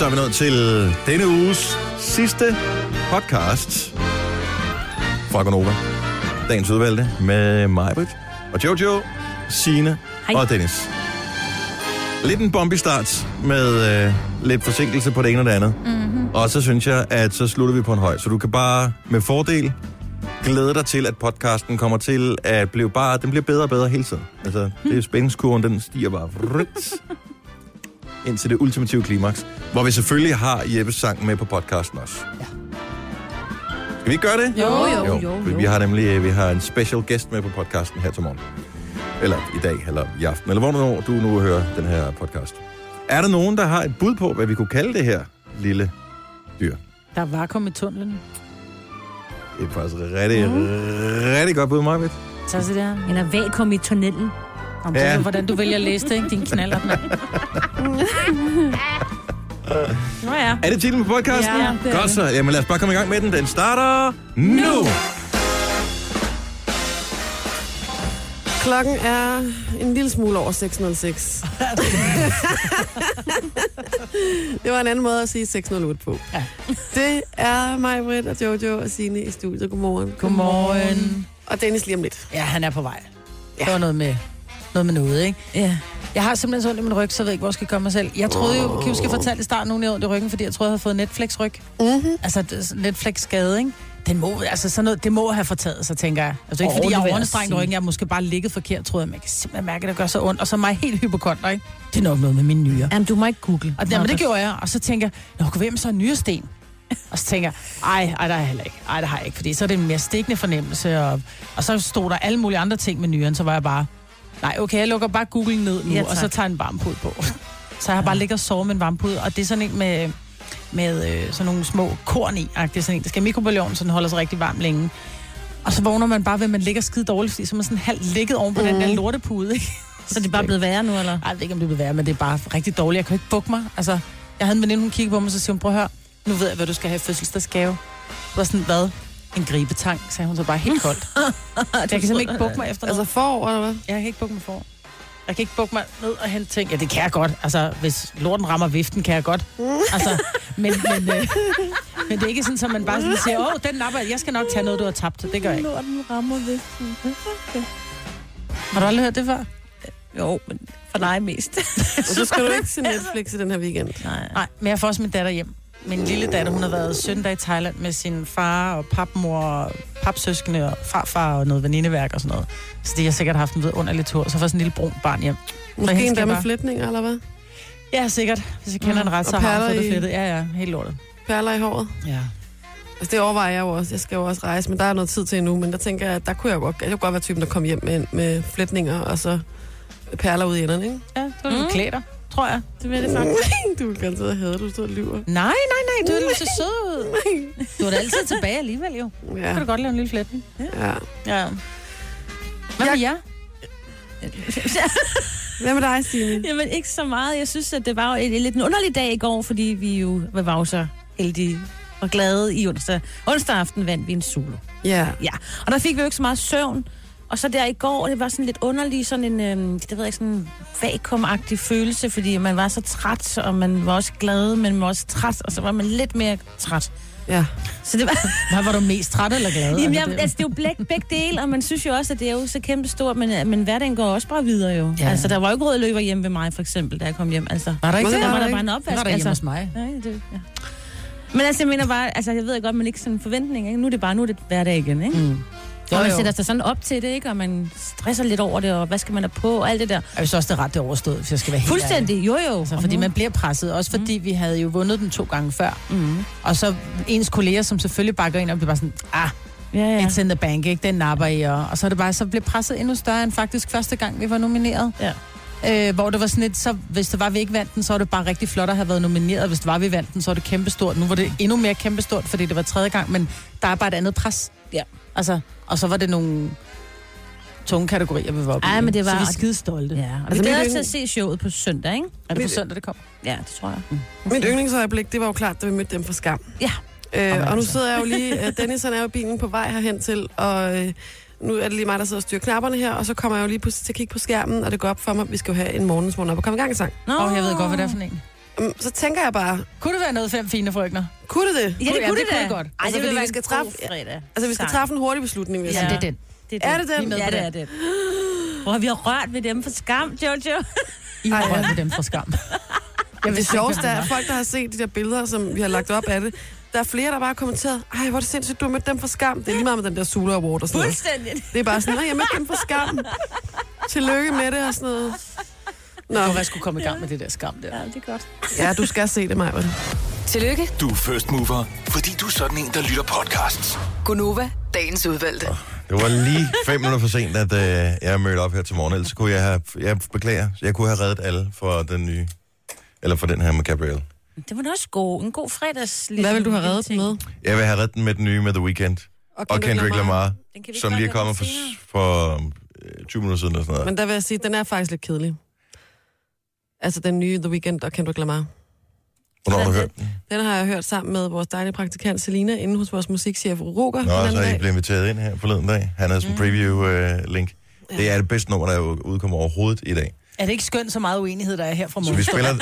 så er vi nået til denne uges sidste podcast fra Gunnova. Dagens udvalgte med Majbrit og Jojo, Signe og Dennis. Lidt en bombe start med lidt forsinkelse på det ene og det andet. Mm-hmm. Og så synes jeg, at så slutter vi på en høj. Så du kan bare med fordel glæde dig til, at podcasten kommer til at blive bare... Den bliver bedre og bedre hele tiden. Altså, det er spændingskurven, den stiger bare ind til det ultimative klimaks. Hvor vi selvfølgelig har Jeppes sang med på podcasten også. Ja. Skal vi ikke gøre det? Jo. Vi har nemlig en special guest med på podcasten her til morgen. Eller i dag, eller i aften, eller hvornår du nu hører den her podcast. Er der nogen, der har et bud på, hvad vi kunne kalde det her lille dyr? Der var kommet i tunnelen. Det er faktisk rigtig godt bud, Marvitt. Tak så der. En aval kom i tunnelen. Om det er, hvordan du vælger at læse det, ikke? Din knaller. Nå ja. Er det titlen på podcasten? Ja, det godt så. Jamen lad os bare komme i gang med den. Den starter nu! Klokken er en lille smule over 6.06. Det var en anden måde at sige 6.08 på. Ja. Det er mig, Britt og Jojo og Signe i studiet. Godmorgen. Godmorgen. Og Dennis lige om lidt. Ja, han er på vej. Ja. Det var noget med noget, ikke? Ja. Jeg har simpelthen så ondt i min ryg, så jeg ved ikke, hvor jeg skal gøre mig selv. Jeg troede jo, Kim skal fortælle i starten, nogen jeg ondt i ryggen, fordi jeg troede, jeg havde fået Netflix-ryg. Mm-hmm. Altså Netflix-skade, ikke? Det må have fortaget sig, tænker jeg. Altså ikke, fordi jeg har ordentligt ryggen, jeg har måske bare ligget forkert, tror jeg. Man kan simpelthen mærke, at det gør så ondt. Og så er mig helt hypokonter, ikke? Det er nok noget med mine nyrer. Jamen, du må ikke google. Og, jamen, det gjorde jeg. Og så tænker jeg, nå, hvem så er nyresten? Og så tænker jeg, ej, der er heller ikke. Ej, der har jeg ikke, fordi så er det en mere stikkende fornemmelse. Og så stod der alle mulige andre ting med nyren, så var jeg bare, nej, okay, jeg lukker bare Google ned nu, ja, og så tager en varmpude på. Så jeg har bare ligget og sovet med en varmpude, og det er sådan en med sådan nogle små korn i, agtigt sådan en, der skal i mikrobølgeovnen, så den holder sig rigtig varm længe. Og så vågner man bare ved, at man ligger skide dårligt, fordi så er man sådan halvt ligget oven på den der lortepude, ikke? Så det er bare blevet værre nu, eller? Ej, jeg ved ikke, om det er blevet værre, men det er bare rigtig dårligt. Jeg kan ikke bukke mig. Altså, jeg havde en veninde, hun kiggede på mig, så siger hun, prøv at høre, nu ved jeg, hvad du skal have i fødselsdagsgave. Det var sådan, hvad? En gribetang, sagde hun så bare helt koldt. Jeg kan simpelthen ikke bukke mig efter noget. Altså forår, eller hvad? Jeg kan ikke bukke mig forår. Jeg kan ikke bukke mig ned og hente ting. Ja, det kan jeg godt. Altså, hvis lorten rammer viften, kan jeg godt. Altså, men det er ikke sådan, at man bare sådan siger, den napper, jeg skal nok tage noget, du har tabt. Det gør jeg ikke. Lorten rammer viften. Okay. Har du aldrig hørt det før? Jo, men for dig mest. Og så skal du ikke se Netflix i den her weekend. Nej, men jeg får også min datter hjem. Min lille datter, hun har været søndag i Thailand med sin far og papmor og papsøskende og farfar og noget venindeværk og sådan noget. Så det har sikkert haft en underlig tur. Så får sådan en lille brun barn hjem. Måske en der med flætninger, eller hvad? Ja, sikkert. Hvis jeg kender en ret, så har hun fået det flettet. Ja, helt lortet. Perler i håret? Ja. Altså det overvejer jeg jo også. Jeg skal jo også rejse, men der er noget tid til endnu. Men der tænker jeg, at der kunne jeg godt, være typen, der kom hjem med flætninger og så perler ud i enderne, ikke? Ja, det var lidt klæder. Tror jeg. Det var det faktisk. Du ville gerne sidde og hade, du stod og lyver. Nej, du ville så sød ud. Du er da altid tilbage alligevel, jo. Ja. Så kan du godt lave en lille flætning. Ja. Hvad med jer? Hvad med dig, Signe? Jamen, ikke så meget. Jeg synes, at det var lidt en underlig dag i går, fordi vi jo var så heldige og glade i onsdag. Onsdag aften vandt vi en Zulu. Ja. Og der fik vi jo ikke så meget søvn. Og så der i går, det var sådan lidt underlig, sådan en, det ved jeg ikke, sådan en vakuum-agtig følelse, fordi man var så træt, og man var også glad, men man var også træt, og så var man lidt mere træt. Ja. Så det var... Hvad var du mest træt eller glad? Jamen, det er jo begge dele, og man synes jo også, at det er jo så kæmpestort, men hverdagen går også bare videre jo. Ja. Altså, der var jo ikke rød løber hjemme ved mig, for eksempel, da jeg kom hjem. Altså, var der ikke? Der var der bare en opvask. Var der hjemme hos mig? Nej, det... Ja. Men altså, jeg mener bare, altså, jeg ved godt, man ikke sådan en forventning, ikke? Nu er det hverdag igen, ikke? Mm. Og man sætter sig sådan op til det, ikke? Og man stresser lidt over det, og hvad skal man have på, og alt det der. Jeg synes også, det er ret det overstået, hvis jeg skal være helt fuldstændig, jo. Så, fordi man bliver presset, også fordi vi havde jo vundet den 2 gange før. Mm. Og så ens kolleger, som selvfølgelig bakker ind, og bliver bare sådan, it's in the bank, ikke? Den napper i, og så er det bare, så bliver presset endnu større end faktisk første gang, vi var nomineret. Ja. Hvor det var sådan lidt, så hvis det var, vi ikke vandt den, så var det bare rigtig flot at have været nomineret, og hvis det var, vi vandt den, så var det kæmpestort. Nu var det endnu mere kæmpestort, fordi det var 3. gang, men der er bare et andet pres. Ja. Altså, og så var det nogle tunge kategorier, vi var oppe i. Ej, men det var... Så vi er skide stolte. Ja, og vi glæder os til at se showet på søndag, ikke? Er det på søndag, det kommer? Ja, det tror jeg. Mm. Mit yndlingsøjeblik, det var jo klart, da vi mødte dem fra Skam. Ja. Og nu sidder jeg jo lige... Dennis, han er jo bilen på vej herhen til, og nu er det lige mig, der sidder og styrer knapperne her, og så kommer jeg jo lige pludselig til at kigge på skærmen, og det går op for mig, vi skal jo have en morgensmål op og komme i gang i sang. Nå, jeg ved godt, hvad det er for en. Så tænker jeg bare... Kunne det være noget 5 fine frygner? Kunne det det? Ja, det kunne det da. Godt. Ej, altså, det vi skal træffe, altså, vi skal træffe en hurtig beslutning. Ja, det er den. Er det den? Ja, det er den. Hvor vi har rørt ved dem for Skam, Jojo. I har rørt ved dem for Skam. Ja, det sjoveste er, at folk, der har set de der billeder, som vi har lagt op af det, der er flere, der bare har kommenteret, ej, hvor er det sindssygt, du har mødt dem fra Skam. Det er lige meget med den der Sula Award og sådan noget. Fuldstændig. Det er bare sådan, nej, jeg mødte dem fra Skam. Tillykke med det og sådan noget. Nå, jeg skulle komme i gang med det der Skam der. Ja, det er godt. Ja, du skal se det, Maja. Tillykke. Du er first mover, fordi du er sådan en, der lytter podcasts. Gunnova, dagens udvalgte. Det var lige 5 minutter for sent, at jeg mødte op her til morgen. Ellers kunne jeg have, jeg kunne have reddet alle for den nye, eller for den her med Gabriel. Det var da også god. En god fredags... Hvad vil du have reddet den med? Jeg vil have reddet den med den nye med The Weeknd. Og Kendrick Lamar, som lige er kommet for 20 minutter siden og sådan noget. Men der vil jeg sige, at den er faktisk lidt kedelig. Altså den nye The Weeknd og Kendrick Lamar. Hvornår har du hørt den? Den har jeg hørt sammen med vores dejlige praktikant Selina, inden hos vores musikchef Roker. Nå, så I blev inviteret ind her forleden dag. Han havde sådan en preview-link. Det er det bedste nummer, der udkommer overhovedet i dag. Er det ikke skønt, så meget uenighed, der er her fra morgen?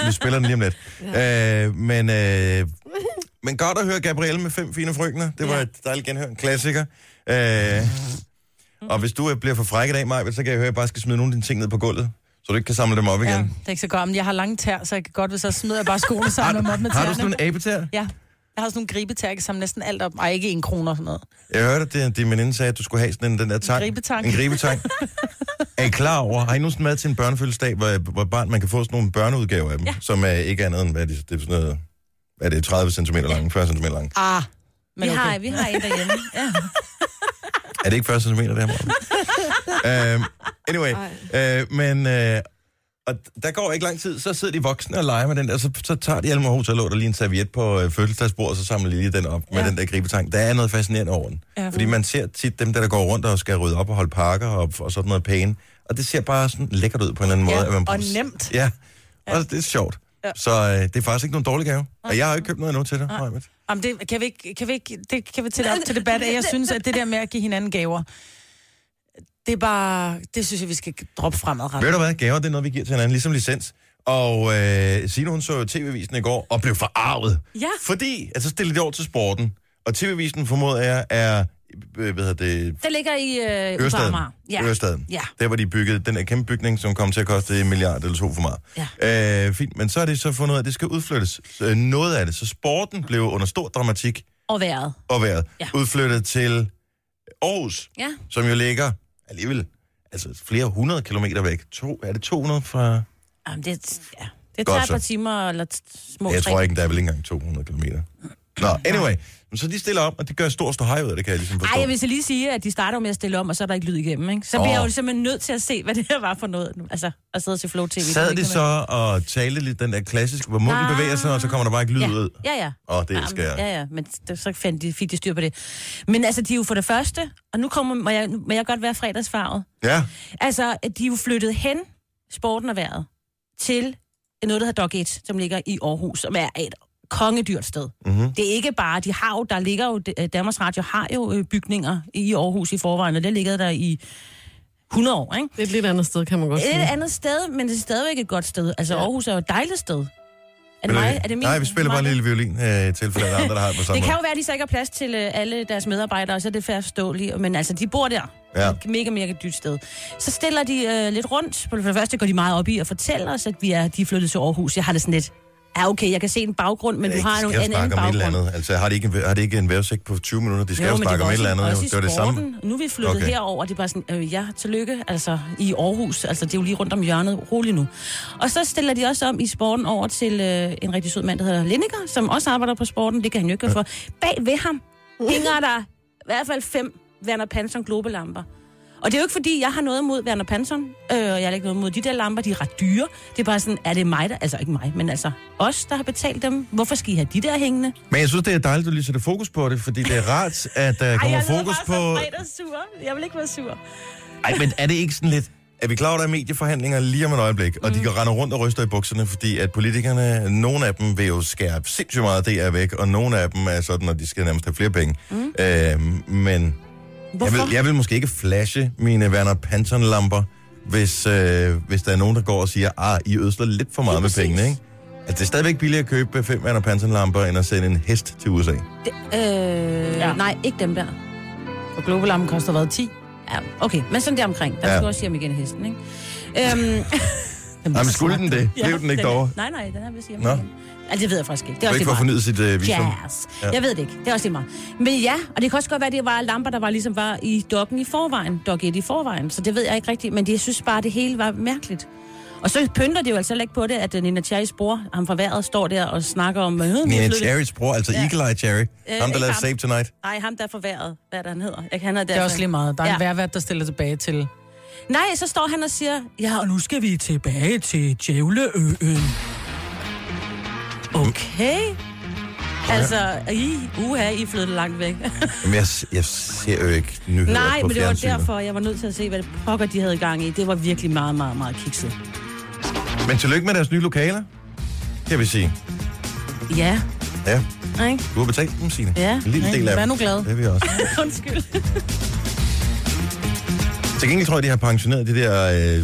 Vi spiller den lige om lidt. Ja. Men godt at høre Gabriel med 5 fine frygner. Det var et dejligt genhør. En klassiker. Og hvis du bliver for fræk i dag, Maj, så kan jeg høre, at jeg bare skal smide nogle af dine ting ned på gulvet, så du ikke kan samle dem op igen. Ja, det er ikke så godt, men jeg har lange tær, så jeg kan godt, hvis jeg smider bare skoene sammen og op med tæerne. Har du sådan en abetær? Ja. Jeg har sådan nogle gribetær, jeg kan samle næsten alt op. Ej, ikke 1 krone og sådan noget. Jeg hørte, at din veninde sagde, at du skulle have sådan en, den der tank. En gribetang. Er I klar over? Har I nu sådan mad til en børnefødselsdag, hvor barn, man kan få sådan nogle børneudgaver af dem, som er ikke andet end, hvad det er sådan noget, hvad det er, 30 cm lange, 40 cm lange? Ah, men vi har en derhjemme. Ja. Er det ikke 40 cm, det her morgen? Anyway, men... Og der går ikke lang tid, så sidder de voksne og leger med den der, så tager de Alma Hotel og lige en serviet på fødselsdagsbordet, og så samler de lige den op med den der gribetang. Der er noget fascinerende over den. Ja. Fordi man ser tit dem, der går rundt og skal rydde op og holde pakker og sådan noget pæne. Og det ser bare sådan lækkert ud på en eller anden måde. At man og nemt. Ja, og det er sjovt. Ja. Så det er faktisk ikke nogen dårlig gave. Og jeg har ikke købt noget endnu til dig. Jamen det kan vi ikke, det kan vi tælle op til debat af. Jeg synes, at det der med at give hinanden gaver... Det er bare... Det synes jeg, vi skal droppe fremadrettet. Ved du hvad? Gaver, det er noget, vi giver til hinanden. Ligesom licens. Og Signe, hun så TV-avisen i går og blev forarvet. Ja. Fordi, altså stille det over til sporten. Og TV-avisen, formoder jeg, er... Hvad hedder det? Det ligger i Ørestaden. Ja. Ørestaden. Ja. Der, hvor de byggede den her kæmpe bygning, som kom til at koste 1 milliard eller 2 for meget. Ja. Fint. Men så er det så fundet ud af, at det skal udflyttes. Så noget af det. Så sporten blev under stor dramatik... Og været. Ja. Udflyttet til Aarhus. Ja. Som jo ligger... alligevel, altså flere 100 kilometer væk. Er det 200 fra... Jamen, det tager et par timer eller små... Jeg tror ikke, der er vel ikke engang 200 kilometer. Nå, anyway. Så de stiller op, og det gør stor ståhej ud af det, kan jeg ligesom forstå. Ej, jeg vil så lige sige, at de starter med at stille om, og så er der ikke lyd igennem, ikke? Så bliver jeg jo simpelthen nødt til at se, hvad det her var for noget. Altså, at sidde til Flow TV. Sad de så og tale lidt den der klassiske, hvor munden bevæger sig, og så kommer der bare ikke lyd ud? Ja. Åh, det elsker jeg. Ja, men så fik de styr på det. Men altså, de er jo for det første, og nu må jeg godt være fredagsfarvet. Ja. Altså, de er jo flyttet hen, sporten og vejret, til noget, der hedder Dog 1, som ligger i Aarhus, som er et kongedyrt sted. Mm-hmm. Det er ikke bare, der ligger jo, Danmarks Radio har jo bygninger i Aarhus i forvejen, og det ligger der i 100 år, ikke? Det er et lidt andet sted, kan man godt sige. Et andet sted, men det er stadigvæk et godt sted. Altså, Aarhus er jo et dejligt sted. Nej, vi spiller bare en lille violin tilfælde af andre, der har det på samme. Det kan jo være, at de så ikke har plads til alle deres medarbejdere, så er det forståeligt. Men altså, de bor der. Ja. Et mega dyrt sted. Så stiller de lidt rundt. For det første går de meget op i og fortæller os, at de er flyttet til Aarhus. Jeg har det sådan lidt... Ja, okay, jeg kan se en baggrund, men du har jo en anden baggrund. Om et eller andet. Altså, har de ikke en vævesigt på 20 minutter? De skal jo snakke om et eller andet. Det var det samme. Nu er vi flyttet herover, det er bare sådan, tillykke, altså i Aarhus. Altså, det er jo lige rundt om hjørnet, roligt nu. Og så stiller de også om i sporten over til en rigtig sød mand, der hedder Lindiger, som også arbejder på sporten. Det kan han jo ikke gøre for. Bag ved ham hænger der i hvert fald 5 Verner Panton globelamper. Og det er jo ikke, fordi jeg har noget mod Verner Panton, og jeg har ikke noget mod de der lamper, de er ret dyre. Det er bare sådan, er det mig, altså ikke mig, men altså os, der har betalt dem. Hvorfor skal I have de der hængende? Men jeg synes, det er dejligt, at du lige sætter fokus på det, fordi det er rart, at der kommer fokus på... Jeg vil ikke være sur. Ej, men er det ikke sådan lidt... Er vi klar over, der er medieforhandlinger lige om et øjeblik, og de kan rende rundt og ryste i bukserne, fordi at politikerne, nogle af dem vil jo skærpe sindssygt meget, det er væk, og nogle af dem er sådan, at de skal nærmest have flere penge. Men... Jeg vil måske ikke flashe mine Verner Panton-lamper, hvis der er nogen, der går og siger, I ødsler lidt for meget med pengene, ikke? Altså, det er stadigvæk billigere at købe 5 Verner Panton-lamper, end at sende en hest til USA. Ja. Nej, ikke dem der. For Globalampen koster hvad, 10? Ja, okay. Men sådan der omkring. Der skulle også hjem igen hesten, ikke? Jamen, skulle den det? Blev den ikke derovre? Nej, den er vist hjemme igen. Altså, det ved jeg faktisk ikke. Det er også ikke for at fornyet sit visum. Yes. Ja. Jeg ved det ikke. Det er også lige meget. Men ja, og det kan også godt være, at det var lamper, der var ligesom var i dokken i forvejen. Dok 1 i forvejen. Så det ved jeg ikke rigtigt. Men jeg synes bare, det hele var mærkeligt. Og så pynter det jo altså ikke på det, at Neneh Cherrys bror, ham fra vejret, står der og snakker om... Neneh Cherrys bror, altså Eagle Eye Cherry. Ham, der lavede Save Tonight. Nej, ham der fra vejret. Hvad er det, han hedder? Det er også lige meget. Der er en vejrvært, der stiller tilbage til... Nej, så står han og siger... Ja, og nu skal vi tilbage til Djævleøen. Okay. Altså, I flyttede langt væk. Men jeg ser jo ikke nyheder. Nej, men det var derfor, jeg var nødt til at se, hvad det pokker, de havde i gang i. Det var virkelig meget, meget, meget kikset. Men tillykke med deres nye lokaler, kan vi sige. Ja. Ja. Ikke? Du har betalt dem, Signe. Ja. En lille del af dem. Vær nu glad. Det er vi også. Undskyld. Til gengæld tror jeg, de har pensioneret det der... det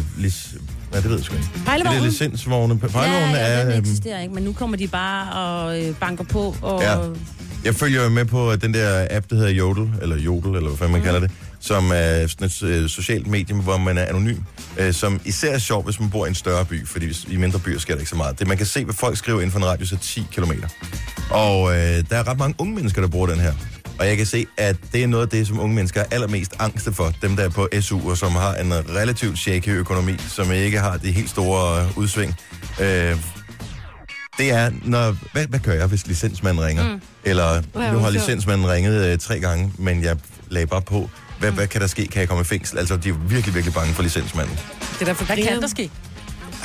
ved jeg sgu ikke. Pejlevognen? Det er licensvogne. Pejlevognen er... den eksisterer ikke, men nu kommer de bare og banker på og... Ja. Jeg følger jo med på den der app, der hedder Jodel, eller hvad fanden man kalder det, som er sådan et socialt medium, hvor man er anonym, som især er sjov, hvis man bor i en større by, fordi i mindre byer sker der ikke så meget. Det man kan se, hvad folk skriver inden for en radius af 10 kilometer. Og der er ret mange unge mennesker, der bruger den her. Og jeg kan se, at det er noget af det, som unge mennesker er allermest angste for. Dem, der er på SU, og som har en relativt shaky økonomi, som ikke har det helt store udsving. Det er, når, hvad gør jeg, hvis licensmanden ringer? Eller, nu har licensmanden ringet 3 gange, men jeg lagde bare på. Hvad kan der ske? Kan jeg komme i fængsel? Altså, de er virkelig, virkelig bange for licensmanden. Det er derfor, hvad kan der ske?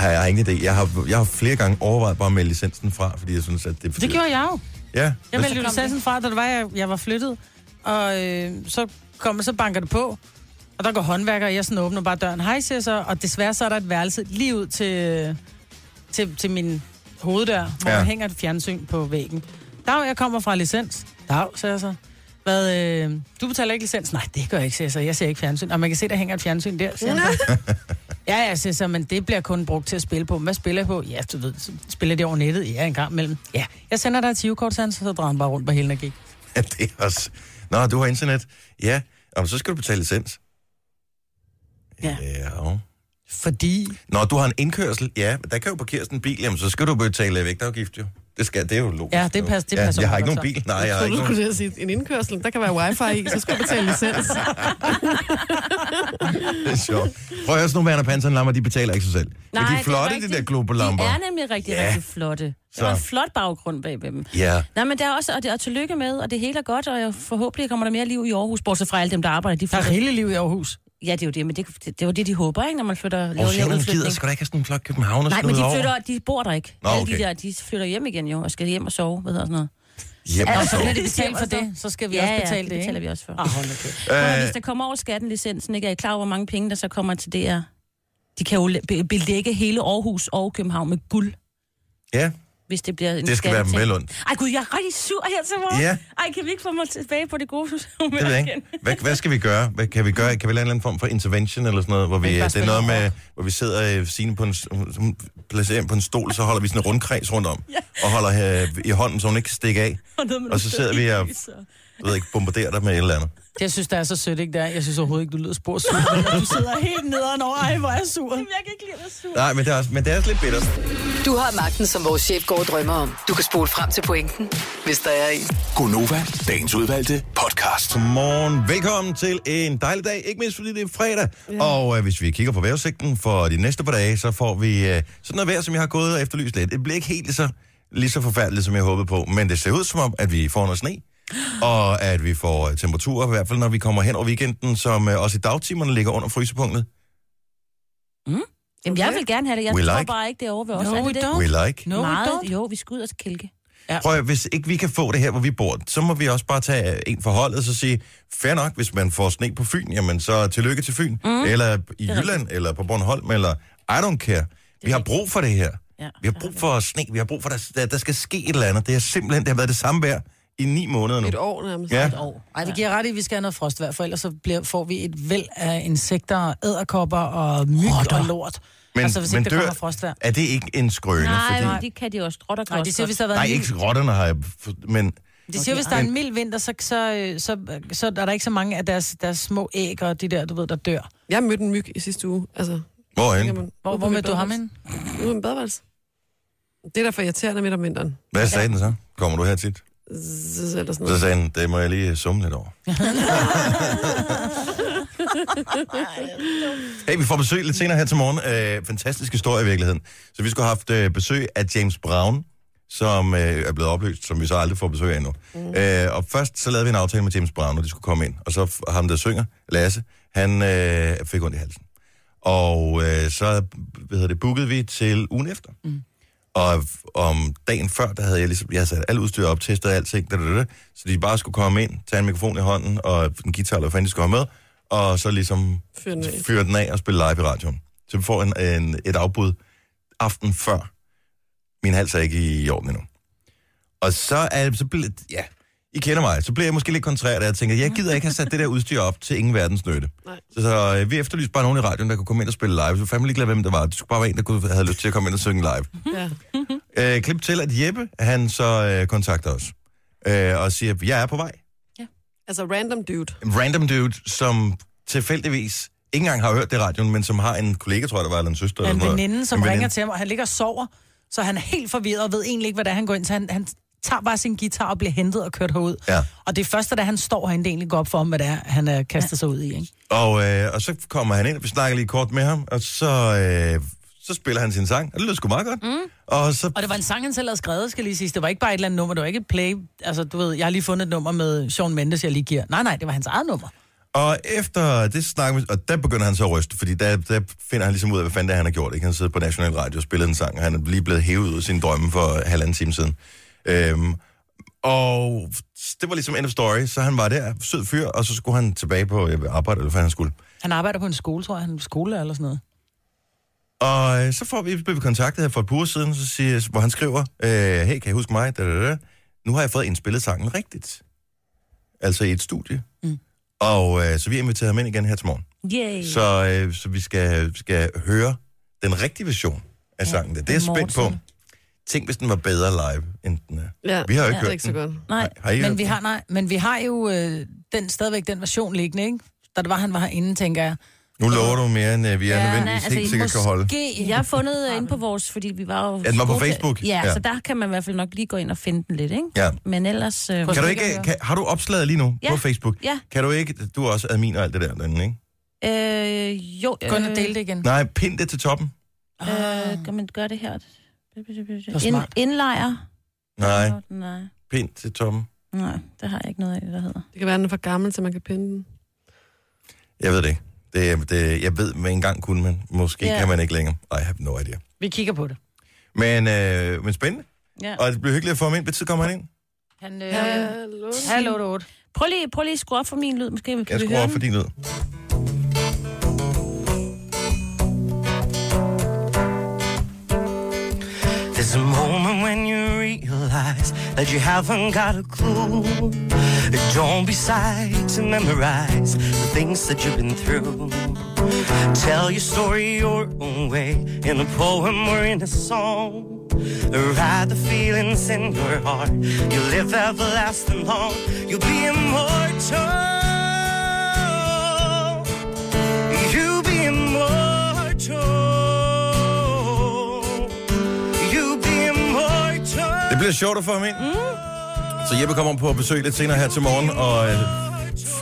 Jeg har ingen idé. Jeg har flere gange overvejet bare at melde licensen fra, fordi jeg synes, at det... Det gjorde jeg jo. Ja. Jeg meldte licensen fra, da det var, jeg var flyttet, og så banker det på, og der går håndværker, og jeg sådan åbner bare døren. Hej, siger så, og desværre så er der et værelse lige ud til min hoveddør, hvor der hænger et fjernsyn på væggen. Dag, jeg kommer fra licens. Dag, siger jeg så. Hvad, du betaler ikke licens? Nej, det gør jeg ikke, siger så. Jeg ser ikke fjernsyn. Og man kan se, der hænger et fjernsyn der, siger så. Ja, siger så, men det bliver kun brugt til at spille på. Hvad spiller jeg på? Ja, du ved, spiller det over nettet? Ja, en gang mellem. Ja, jeg sender dig et 20-kort, så drejer han bare rundt på hele energi. Ja, det er også... Nå, du har internet. Ja, og så skal du betale licens. Ja. Fordi... Nå, du har en indkørsel. Ja, der kan jo parkeres en bil. Jamen, så skal du betale vægtafgift, jo. Det er jo logisk. Ja, det passer. Jeg har ikke nogen bil. Nej, jeg har ikke nogen. Du sige, en indkørsel, der kan være wifi i, så skal du betale licens. Det er sjovt. Prøv at høre, sådan nogle Verner Panton-lamper, de betaler ikke sig selv. Nej, men de er flotte, de der globelamper. De er nemlig rigtig flotte. Det var en flot baggrund bag ved dem. Ja. Nej, men der er også, og det er tillykke med, og det hele er godt, og forhåbentlig kommer der mere liv i Aarhus, bortset fra alle dem, der arbejder. Der er hele liv i Aarhus. Ja, det er jo det, men det var det, de håber, ikke, når man flytter... Og sjældent gider, skal der ikke have sådan en flok København og sådan noget over? Nej, men de bor der ikke. Nå, okay. De flytter hjem igen jo, og skal hjem og sove, ved jeg sådan noget. Hjem og sove? Når de betaler for det, så skal vi også betale det, ikke? Betaler vi også for. Hvis der kommer over skattenlicensen, ikke, er I klar over, hvor mange penge, der så kommer til DR? De kan jo belægge hele Aarhus og København med guld. Ja. Hvis det bliver en det skal være dem vel ondt. Ej gud, jeg er rigtig sur her til morgen. Ja. Ej, kan vi ikke få mig tilbage på det gode humør igen? Hvad skal vi gøre? Hvad kan vi gøre? Kan vi lave en eller anden form for intervention eller sådan noget, hvor vi det er noget med, hvor vi sidder Signe på en placering på en stol, så holder vi sådan en rundkreds rundt om og holder i hånden, så hun ikke kan stikke af. Og så sidder vi og bombarderer dig med et eller andet. Jeg synes, der er så sødt, ikke der? Jeg synes overhovedet ikke, du lyder spor sur. Du sidder helt nedenover. Ej, hvor er jeg sur. Jamen, jeg kan ikke lide at sur. Nej, men det er også lidt bittert. Du har magten, som vores chef går og drømmer om. Du kan spole frem til pointen, hvis der er en. Gunnova, dagens udvalgte podcast. Godmorgen. Velkommen til en dejlig dag. Ikke mindst, fordi det er fredag. Ja. Og hvis vi kigger på vejrudsigten for de næste par dage, så får vi sådan noget vejr, som jeg har gået og efterlyst lidt. Det bliver ikke helt lige så forfærdeligt, som jeg håbede på. Men det ser ud som om, at vi får noget sne. Og at vi får temperaturer, i hvert fald når vi kommer hen over weekenden, som også i dagtimerne ligger under frysepunktet. Jamen, jeg vil gerne have det. Jeg tror bare ikke, det er over ved os. No, we don't. We don't. Jo, vi skal ud og kælke. Ja. Prøv at, hvis ikke vi kan få det her, hvor vi bor, så må vi også bare tage en forholdet og så sige, fair nok, hvis man får sne på Fyn, jamen så tillykke til Fyn. Eller i Jylland, eller på Bornholm, eller I don't care. Vi har brug for det her. Ja. Vi har brug for sne, vi har brug for, der skal ske et eller andet. Det er simpelthen, det har været det samme vejr i 9 måneder nu. Et år nærmest. Ja. Et år. Ej, det giver ret i, at vi skal have noget frostvejr, for ellers så får vi et væld af insekter, edderkopper og myg og lort. Men, altså, hvis men ikke der kommer frostvejr. Er det ikke en skrøne? Nej, fordi... det kan de også. Rotter kan nej, de siger, hvis der har været nej, ikke rotterne har jeg... Men... De siger, hvis der er en mild vinter, så er der ikke så mange af deres små æg og de der, du ved, der dør. Jeg mødte en myg i sidste uge. Altså, hvorhen? Hvor mødte du ham hen? Ude på min badeværelse. Det er derfor irriterende midt om vinteren. Hvad sagde den så? Kommer du her tit? Så sagde han, det må jeg lige summe lidt over. Hey, vi får besøg lidt senere her til morgen. Fantastisk historie i virkeligheden. Så vi skulle have haft besøg af James Brown, som er blevet opløst, som vi så aldrig får besøg af endnu. Og først så lavede vi en aftale med James Brown, når de skulle komme ind. Og så ham, der synger, Lasse, han fik ondt i halsen. Og så bookede vi til ugen efter. Og om dagen før, der havde jeg ligesom, jeg sat alt udstyr op, testet alting, så de bare skulle komme ind, tage en mikrofon i hånden, og en guitar, eller hvad de skulle have med, og så ligesom fyre den af og spille live i radioen. Så vi får et afbud aften før. Min hals er ikke i orden endnu. Og så I kender mig, så bliver jeg måske lidt kontrært, og jeg tænker, jeg gider ikke have sat det der udstyr op til ingen verdens nytte. Så vi efterlyste bare nogen i radioen, der kunne komme ind og spille live. Så vi fandme lige glad, hvem det var. Det skulle bare være en, der havde lyst til at komme ind og synge live. Ja. Klip til, at Jeppe, han så kontakter os. Og siger, jeg er på vej. Ja. Altså random dude. Random dude, som tilfældigvis ikke engang har hørt det i radioen, men som har en kollega, tror jeg, der var, eller en søster. Ja, en veninde, som ringer til ham, og han ligger og sover. Så han er helt forvirret og ved egentlig ikke, hvad det er, han går ind til. Han tager bare sin guitar og bliver hentet og kørt herud. Ja. Og det første, da han står herinde, egentlig går op for ham, hvad det er, han er kastet sig ud i. Ikke? Og så kommer han ind, og vi snakker lige kort med ham, og så spiller han sin sang. Og det lyder sgu meget godt. Mm. Og det var en sang, han selv havde skrevet, skal lige sige. Det var ikke bare et eller andet nummer, det var ikke et play. Altså, du ved, jeg har lige fundet et nummer med Shawn Mendes, jeg lige giver. Nej, det var hans eget nummer. Og efter det snakker vi, og der begynder han så at ryste, fordi der finder han ligesom ud af, hvad fanden det er, han har gjort. Ikke? Han sidder på National Radio og spiller en sang, og han er lige blevet hævet ud af sin drømme for halvanden time siden. Og det var ligesom end of story, så han var der, sød fyr, og så skulle han tilbage på arbejde, eller hvad han skulle. Han arbejder på en skole, tror jeg, han er skolelærer eller sådan noget. Og så bliver vi kontaktet her for et par uger siden, hvor han skriver, hey, kan I huske mig? Nu har jeg fået indspillet sangen rigtigt. Altså i et studie. Mm. Og så vi har inviteret ham ind igen her til morgen. Yay. Så vi skal høre den rigtige version af sangen. Det er jeg spændt på. Tænk, hvis den var bedre live, end den er. Ja, vi har jo ikke hørt ikke så godt. Men vi har jo den version liggende, ikke? Da det var, han var herinde, tænker jeg. Nu lover du mere, end vi er nødvendigvis helt sikkert kan holde. Jeg har fundet inde på vores, fordi vi var jo... Ja, den var på Facebook. Ja, så der kan man i hvert fald nok lige gå ind og finde den lidt, ikke? Ja. Men ellers... har du opslaget lige nu på Facebook? Ja. Kan du ikke... Du er også admin og alt det der, den, ikke? Jo. Gå ind og dele det igen. Nej, pind det til toppen. Kan man gøre det her... Indlejer? Nej. Pind til toppen? Nej, det har jeg ikke noget af, der hedder. Det kan være, den er for gammel, så man kan pinde den. Jeg ved det ikke. Jeg ved, man engang kunne, men måske kan man ikke længere. I have no idea. Vi kigger på det. Men spændende. Ja. Og det bliver hyggeligt at få ham ind. Hvad tid kommer han ind? Han... Hallo. Prøv lige at skrue op for min lyd. Måske vi kan høre den. Jeg skruer op for din lyd. There's a moment when you realize that you haven't got a clue. Don't be shy to memorize the things that you've been through. Tell your story your own way, in a poem or in a song. Ride the feelings in your heart, you live everlasting long. You'll be immortal. You'll be immortal. Det bliver sjovt at få ham ind. Så Jeppe kommer på besøg lidt senere her til morgen, og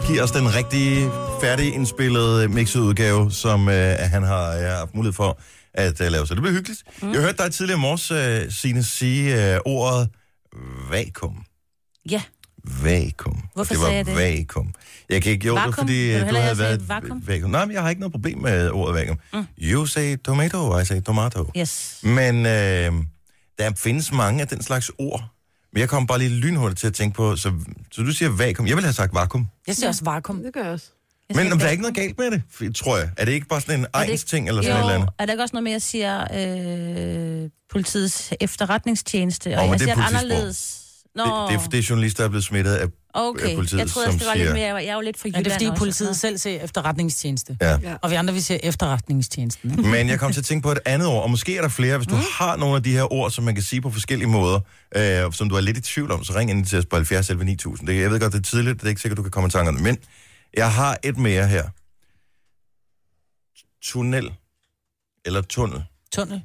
giver os den rigtige, færdigindspillede mixudgave, som han har haft mulighed for at lave. Så det bliver hyggeligt. Jeg hørte dig tidligere i morges, Signe, sige ordet vakuum. Ja. Vakuum. Hvorfor sagde jeg det? Vakuum. Jeg kan ikke gjorde det, fordi du havde været vakuum. Nej, men jeg har ikke noget problem med ordet vakuum. You say tomato, I say tomato. Yes. Men... der findes mange af den slags ord. Men jeg kom bare lige lynhurtigt til at tænke på, så du siger vakuum. Jeg vil have sagt vakuum. Jeg siger også vakuum. Det gør jeg også. Men om der er ikke noget galt med det, tror jeg. Er det ikke bare sådan en egnsting eller sådan et eller andet? Er der ikke også noget med, jeg siger politiets efterretningstjeneste? Og jeg siger det anderledes. Det er journalister, der er blevet smittet af Okay, politiet, jeg tror også, det var lidt mere... Jeg er jo lidt fra Jylland. Ja, det er fordi politiet selv ser efterretningstjeneste. Ja. Og vi andre, vi ser efterretningstjenesten. Ikke? Men jeg kom til at tænke på et andet ord, og måske er der flere. Hvis du har nogle af de her ord, som man kan sige på forskellige måder, som du er lidt i tvivl om, så ring ind til os på 70 11 9000. Jeg ved godt, det er tidligt, det er ikke sikkert, du kan komme i tankerne. Men jeg har et mere her. Tunnel. Eller tunnel. Tunnel.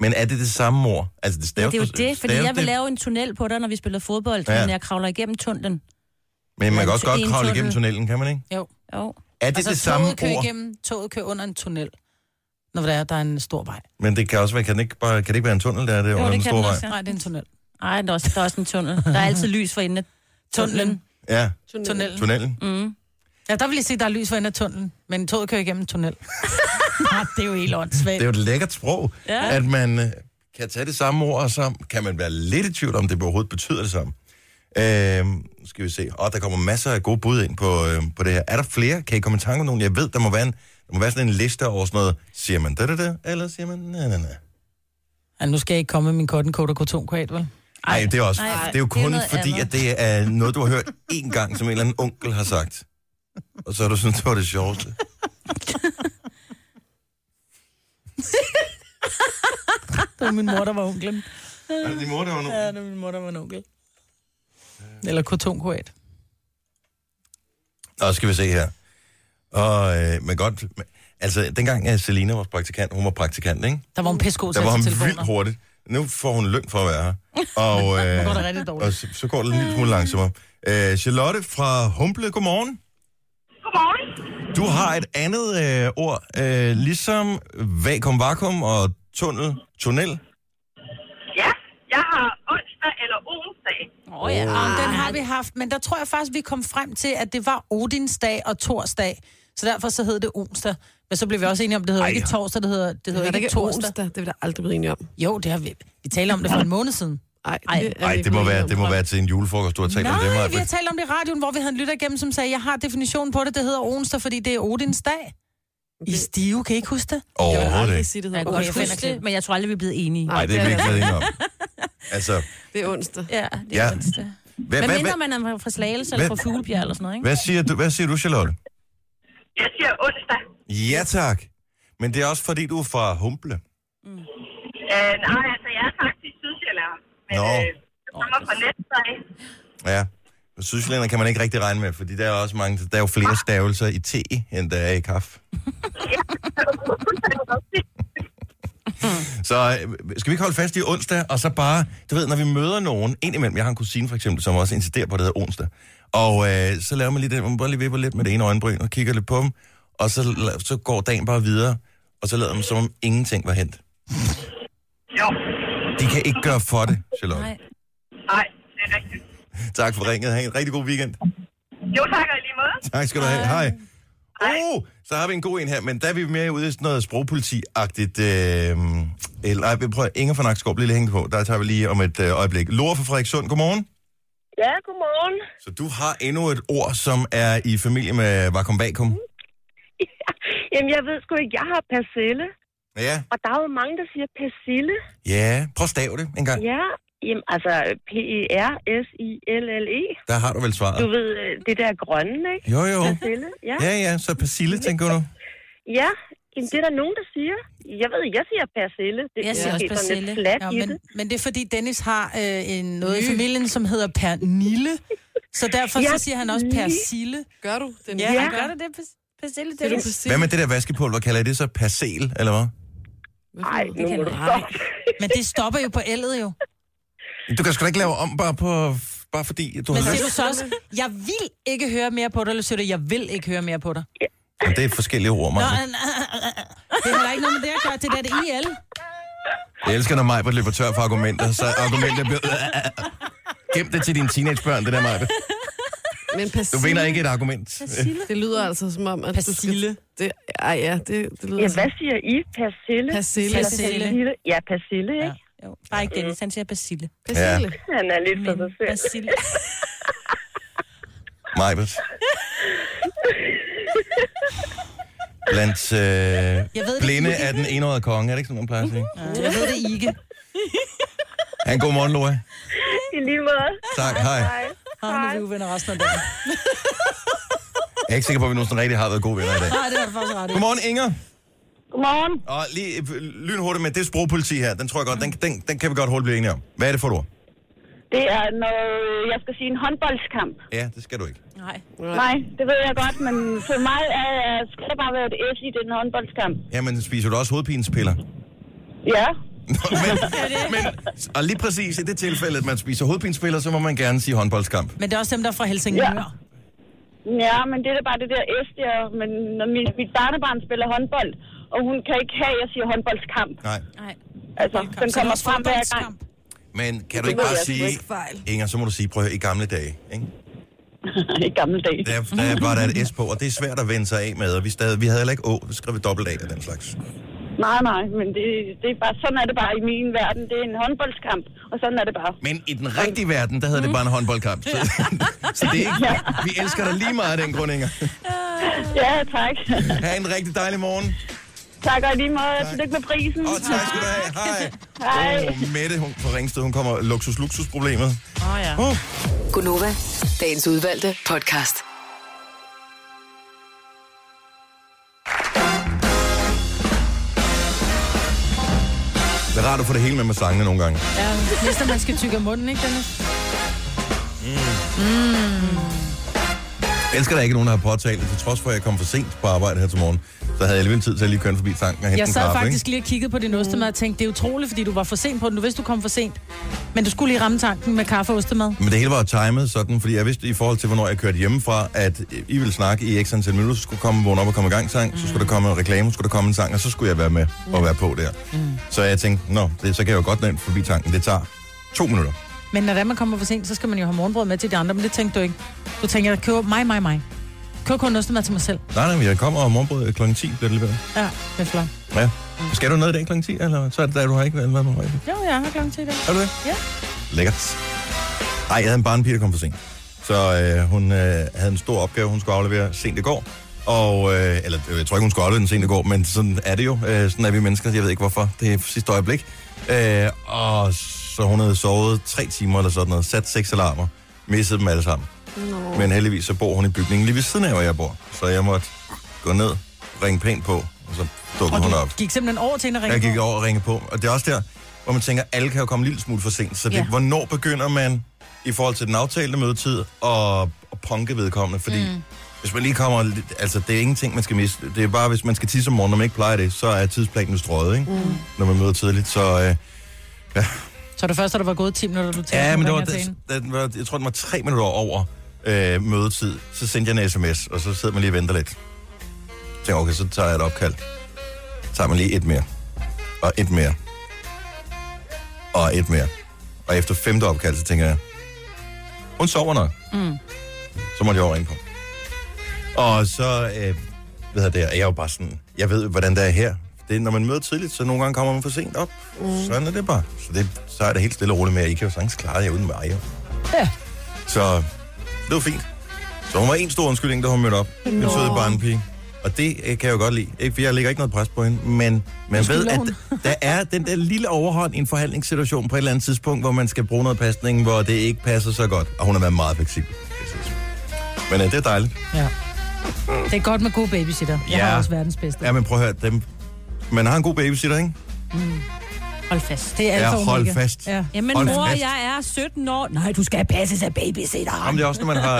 Men er det det samme ord? Altså det staves, ja, det er jo det, fordi jeg vil lave en tunnel på dig, når vi spiller fodbold, ja. Men jeg kravler igennem tunnelen. Men man kan også godt kravle igennem tunnelen, kan man ikke? Jo. Er det altså, det samme ord? Toget kører under en tunnel, når der er en stor vej. Men det kan også være, kan det ikke være en tunnel, der er det jo, under det en stor vej? Nej, det er en tunnel. Nej, der er også en tunnel. Der er altid lys for enden af tunnelen. Ja, tunnelen. Mm. Ja, der vil jeg sige, at der er lys for enden af tunnelen, men toget kører igennem en tunnel. Nej, det er jo helt åndssvagt. Det er jo et lækkert sprog, ja. At man kan tage det samme ord, og så kan man være lidt i tvivl om, det overhovedet betyder det samme. Skal vi se. Der kommer masser af gode bud ind på det her. Er der flere? Kan I komme i tanke om nogen? Jeg ved, der må være sådan en liste over sådan noget. Siger man det, eller siger man nej. Ja, nu skal jeg ikke komme med min cotton coat og kotonkrat, vel? Nej, det er også. Ej, det er jo kun er fordi, at det er noget, du har hørt én gang, som en eller anden onkel har sagt. Og så har du syntes, det var det sjoveste. Det var min mor, der var onklen. Er det din mor, der var onkel? Ja, det var min mor, der var en onkel. Eller kotonkoat. Nå, skal vi se her. Men godt... Altså, dengang Selina var praktikant, hun var praktikant, ikke? Der var hun pissegod til telefoner. Der var hun vildt hurtigt. Nu får hun løn for at være her. Og, går det rigtig dårligt. Og så går det en lille smule langsommere. Charlotte fra Humble, godmorgen. Godmorgen. Du har et andet ord, ligesom vakuum og tunnel. Ja, jeg har onsdag eller onsdag. Den har vi haft, men der tror jeg faktisk, vi kom frem til, at det var Odinsdag og Torsdag. Så derfor så hed det onsdag. Men så blev vi også enige om, det hedder ikke torsdag, det hedder ikke torsdag. Onsdag, det vil der aldrig blive enige om. Jo, det har vi talte om det for en måned siden. Det må være til en julefrokost, du har talt om det. Nej, vi har talt om det i radioen, hvor vi havde en lytter igennem, som sagde, jeg har definitionen på det, det hedder onsdag, fordi det er Odins dag. I Stive, kan I ikke huske det? Overhovedet ikke. Sige, det jeg kunne også huske det, men jeg tror aldrig, vi er blevet enige. Nej, det er vi ikke blevet enige om. Altså, det er onsdag. Ja, det er onsdag. Hvad mindre man er fra Slagelse eller fra Fuglebjerg eller sådan noget, ikke? Hvad siger du, Charlotte? Jeg siger onsdag. Ja, tak. Men det er også fordi, du er fra Humble. Nej, altså jeg er faktisk sydsjællærer. Jeg kommer fra Næstved. Ja. Sydsjællænder kan man ikke rigtig regne med, fordi der er også mange, der er jo flere stavelser i te, end der er i kaffe. Så skal vi ikke holde fast i onsdag, og så bare, du ved, når vi møder nogen, indimellem, jeg har en kusine for eksempel, som også insisterer på, det hedder onsdag, og så laver man lige det, man bare lige vipper lidt med det ene øjenbryn, og kigger lidt på dem, og så går dagen bare videre, og så lader man som om ingenting var hent. Jo. De kan ikke gøre for det, Charlotte. Nej, det er rigtigt. Tak for ringet. Ha' en rigtig god weekend. Jo, tak og i lige måde. Tak skal du have. Hej. Så har vi en god en her, men der er vi mere ude i sådan noget sprogpoliti-agtigt. Prøv Inger fra Nakskov, lige hængt på. Der tager vi lige om et øjeblik. Lore fra Frederikssund, godmorgen. Ja, godmorgen. Så du har endnu et ord, som er i familie med vakuum vakuum? Ja. Jamen, jeg ved sgu ikke. Jeg har persille. Ja. Og der er jo mange, der siger persille. Ja, prøv at stave det en gang. Ja. Jamen, altså, P-E-R-S-I-L-L-E. Der har du vel svaret. Du ved, det der grønne, ikke? Jo. Persille, ja. Ja, så persille, tænker du? Ja, jamen, det er der nogen, der siger. Jeg siger persille. Jeg siger også persille. Men det er, fordi Dennis har noget i familien, som hedder pernille. Så derfor så siger han også persille. Gør du? Ja. Gør du det? Persille, det er du persille. Hvad med det der vaskepulver? Kalder I det så persel, eller hvad? Nej, det kan du stoppe. Men det stopper jo på L'et jo. Du kan sgu da ikke lave om bare fordi du har lyst. Men siger du så også, jeg vil ikke høre mere på dig, eller siger du, jeg vil ikke høre mere på dig? Ja. Det er et forskellige ord, Maja. Det er ikke noget med det at gøre, det der det IL. Jeg elsker, når Maja løber tør for argumenter, så argumenter bliver... Gem det til dine teenagebørn, det der Maja. Men persille. Du vinder ikke et argument. Persille? Det lyder altså som om, at persille. Du skal... Det... Ej ja, det lyder... Ja, hvad siger I? Persille? Persille. Ja, persille, ikke? Ja. Jo, bare ikke Dennis, han siger persille. Persille? Ja. Han er lidt for sig selv. Persille. Majbert. Blandt blinde er den enårede konge. Er det ikke sådan, man plejer at sige? Ja. Jeg ved det ikke. Ha' en god morgen, Loa. I lige måde. Tak, hej. vi uvenner resten af dagen. Jeg er ikke sikker på, at vi nu sådan rigtig har været gode venner i dag. Nej, det var faktisk ret. Godmorgen, Inger. Godmorgen. Og lige lynhurtigt med det sprogpoliti her, den tror jeg godt, den kan vi godt hurtigt blive enige om. Hvad er det for et ord? Det er, når jeg skal sige en håndboldskamp. Ja, det skal du ikke. Nej. Nej, det ved jeg godt, men for mig skal det bare være et F i den håndboldskamp. Jamen, spiser du også hovedpinespiller? Ja. Og lige præcis i det tilfælde, at man spiser hovedpinespiller, så må man gerne sige håndboldskamp. Men det er også dem, der er fra Helsingør. Ja. Ja, men det er bare det der S der, men når mit barnebarn spiller håndbold, og hun kan ikke have, jeg siger håndboldskamp. Nej. Altså, den kommer frem hver gang. Men kan du ikke bare sige, Inger, så må du sige, prøv at høre, i gamle dage, ikke? I gamle dage. Der var der et S på, og det er svært at vende sig af med, og vi havde heller ikke Å, så skrev vi dobbelt A af den slags. Nej, men det er bare, sådan er det bare i min verden. Det er en håndboldskamp, og sådan er det bare. Men i den rigtige verden, der hedder det bare en håndboldkamp. Så det er ikke, vi elsker dig lige meget af den grund, Inger. Ja, tak. Ha' en rigtig dejlig morgen. Tak, og lige måde. Tillykke med prisen. Og tak skal du have. Hej. Mette fra Ringsted, hun kommer luksus-luksus-problemet. Åh ja. Gunnova, dagens udvalgte podcast. Det er rart at få det hele med sangene nogle gange. Ja, næsten man skal tykke af munden, ikke, Dennis? Jeg elsker, der ikke nogen, der har påtalt det. Til trods for, at jeg kom for sent på arbejde her til morgen, så havde jeg alligevel tid til at lige køre forbi tanken og hente en kaffe. Jeg sad faktisk lige og kiggede på din ostemad og tænkte, det er utroligt, fordi du var for sent på den. Du vidste, du kom for sent, men du skulle lige ramme tanken med kaffe og ostemad. Men det hele var timet sådan, fordi jeg vidste i forhold til, hvornår jeg kørte hjemmefra, at I ville snakke i x antal minutter, så skulle komme vågne op og komme i gang sang, så skulle der komme en reklame, så skulle der komme en sang, og så skulle jeg være med og være på der. Så jeg tænkte, så kan jeg jo godt nå forbi tanken. Det tager 2 minutter. Men når man kommer for sent, så skal man jo have morgenbrød med til de andre, men det tænkte du ikke. Du tænker, jeg køber mig. Køber kun noget med til mig selv. Nej, jeg kommer og morgenbrød kl. 10, bliver det lige ved. Ja, det er flot. Ja. Skal du ned i dag kl. 10, eller så er det der, du har ikke været med mig? Jo, jeg har kl. 10 i dag. Er du det? Ja. Lækkert. Nej, jeg havde en barnepige, der kom for sent. Så hun havde en stor opgave, hun skulle aflevere sent i går. Og, eller jeg tror ikke, hun skulle aflevere den sent i går, men sådan er det jo. Sådan er vi mennesker, jeg ved ikke hvorfor. Det er sidste øjeblik. Og så hun havde sovet 3 timer eller sådan noget, sat 6 alarmer, missede dem alle sammen. No. Men heldigvis så bor hun i bygningen lige ved siden af, hvor jeg bor. Så jeg måtte gå ned, ringe pænt på, og så dukkede hun op. Og gik simpelthen over til hende og ringe på? Jeg gik over og ringe på. Og det er også der, hvor man tænker, alle kan jo komme en lille smule for sent. Så det, hvornår begynder man i forhold til den aftalte mødetid at punke vedkommende? Fordi hvis man lige kommer... Altså, det er ingenting, man skal miste. Det er bare, hvis man skal tisse om morgenen, når man ikke plejer det, så er tidsplanen jo strøget, ikke? Når man møder tidligt, så... Så det første, der var gået 10 minutter, du tænkte, men jeg tror, det var 3 minutter over mødetid. Så sendte jeg en sms, og så sidder man lige og venter lidt. Jeg tænker, okay, så tager jeg et opkald. Så tager man lige et mere. Og et mere. Og et mere. Og efter 5. opkald, så tænker jeg, hun sover nok. Så måtte jeg over ringe på. Og så, jeg er jo bare sådan, jeg ved hvordan det er her. Det er, når man møder tidligt, så nogle gange kommer man for sent op. Sådan er det bare. Så er det helt stille og roligt med, at I kan jo sagtens klare jer uden mig. Ja. Så det var fint. Så hun var en stor undskyldning, der hun mødte op. En søde barnepige. Og det kan jeg jo godt lide. Ikke, jeg lægger ikke noget pres på hende, men man ved, at der er den der lille overhånd i en forhandlingssituation på et eller andet tidspunkt, hvor man skal bruge noget pasning, hvor det ikke passer så godt. Og hun har været meget fleksibel. Men det er dejligt. Ja. Det er godt med gode babysitter. Jeg har også verdens bedste. Ja, men prøv at høre dem. Man har en god babysitter, ikke? Hold fast. Det er altså hold fast. Ja. Jamen hold mor, fast. Jeg er 17 år. Nej, du skal passes af babysitter. Jamen det er også, når man har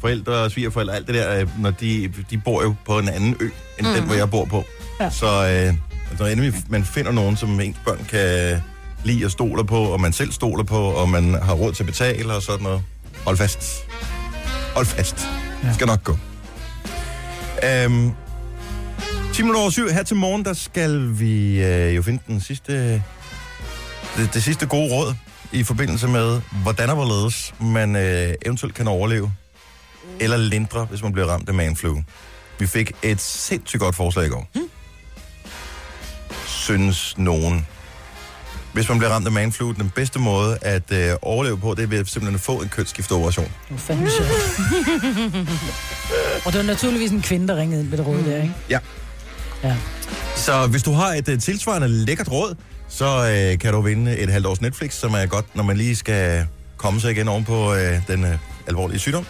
forældre og svigerforældre, alt det der, når de bor jo på en anden ø, end den, hvor jeg bor på. Ja. Så når endelig man finder nogen, som ens børn kan lide og stoler på, og man selv stoler på, og man har råd til at betale og sådan noget. Hold fast. Hold fast. Ja. Det skal nok gå. 10 minutter over 7. Her til morgen, der skal vi jo finde den sidste, det sidste gode råd i forbindelse med, hvordan og hvorledes man eventuelt kan overleve eller lindre, hvis man bliver ramt af manflue. Vi fik et sindssygt godt forslag i går. Synes nogen. Hvis man bliver ramt af manflue, den bedste måde at overleve på, det er ved at simpelthen få en kønsskifteoperation. Det var fandme sjovt. Og det var naturligvis en kvinde, der ringede ind med det råd der, ikke? Ja. Ja. Så hvis du har et tilsvarende lækkert råd, så kan du vinde et halvt års Netflix, som er godt, når man lige skal komme sig igen oven på den alvorlige sygdom.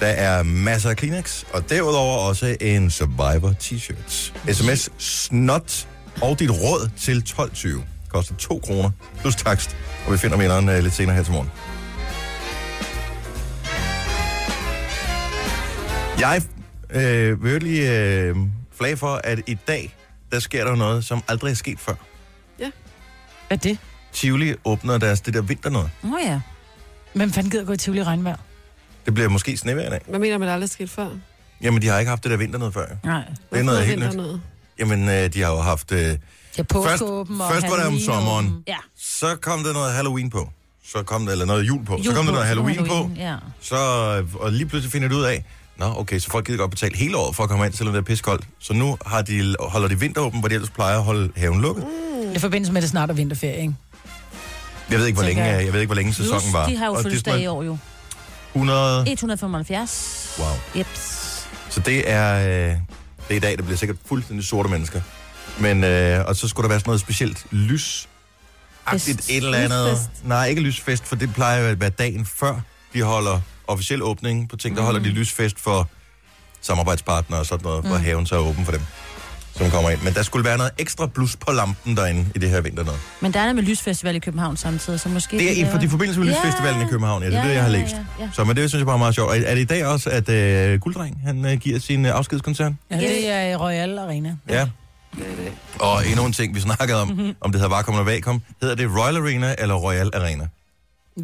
Der er masser af Kleenex, og derudover også en Survivor t-shirts. SMS snot og dit råd til 12.20. Koster 2 kroner plus takst, og vi finder vinderen lidt senere her til morgen. Jeg vil lige flage for, at i dag, der sker der noget, som aldrig er sket før. Ja. Hvad er det? Tivoli åbner deres det der vinter noget. Åh ja. Hvem fanden gider gå i Tivoli regnvejr? Det bliver måske snevejr i dag. Hvad mener man, der aldrig er sket før? Jamen, de har ikke haft det der vinter noget før. Nej. Det er noget helt nyt. Jamen, de har jo haft... Først var det om sommeren. Ja. Så kom der noget Halloween på. Så kom der noget jul på. Så kom der noget Halloween på. Ja. Så, og lige pludselig finder det ud af... Nå, okay, så folk gider godt betale hele året for at komme ind, selvom det er piskoldt. Så nu har de, holder de vinteråben, hvor de ellers plejer at holde haven lukket. Mm. Det forbindes med, det snart er vinterferie, ikke? Jeg ved ikke, hvor længe sæsonen var. De har jo fødselsdag i år, jo. 100... 175. Wow. Jeps. Så det er i dag, der bliver sikkert fuldstændig sorte mennesker. Men, og så skulle der være sådan noget specielt lysagtigt et eller andet. Lysfest. Nej, ikke lysfest, for det plejer at være dagen før, de holder... officiel åbning på ting, der holder de lysfest for samarbejdspartnere og sådan noget, hvor haven så er åben for dem, som kommer ind. Men der skulle være noget ekstra blus på lampen derinde i det her vinter noget. Men der er noget med lysfestival i København samtidig, så måske... Det er i forbindelse med lysfestivalen i København, ja, det er det, jeg har læst. Ja. Så men det synes jeg bare er meget sjovt. Er det i dag også, at Gulddreng, han giver sin afskedskoncert? Ja, det er Royal Arena. Ja. Og endnu en ting, vi snakkede om det hedder Vakuum eller Vakuum, hedder det Royal Arena eller Royal Arena?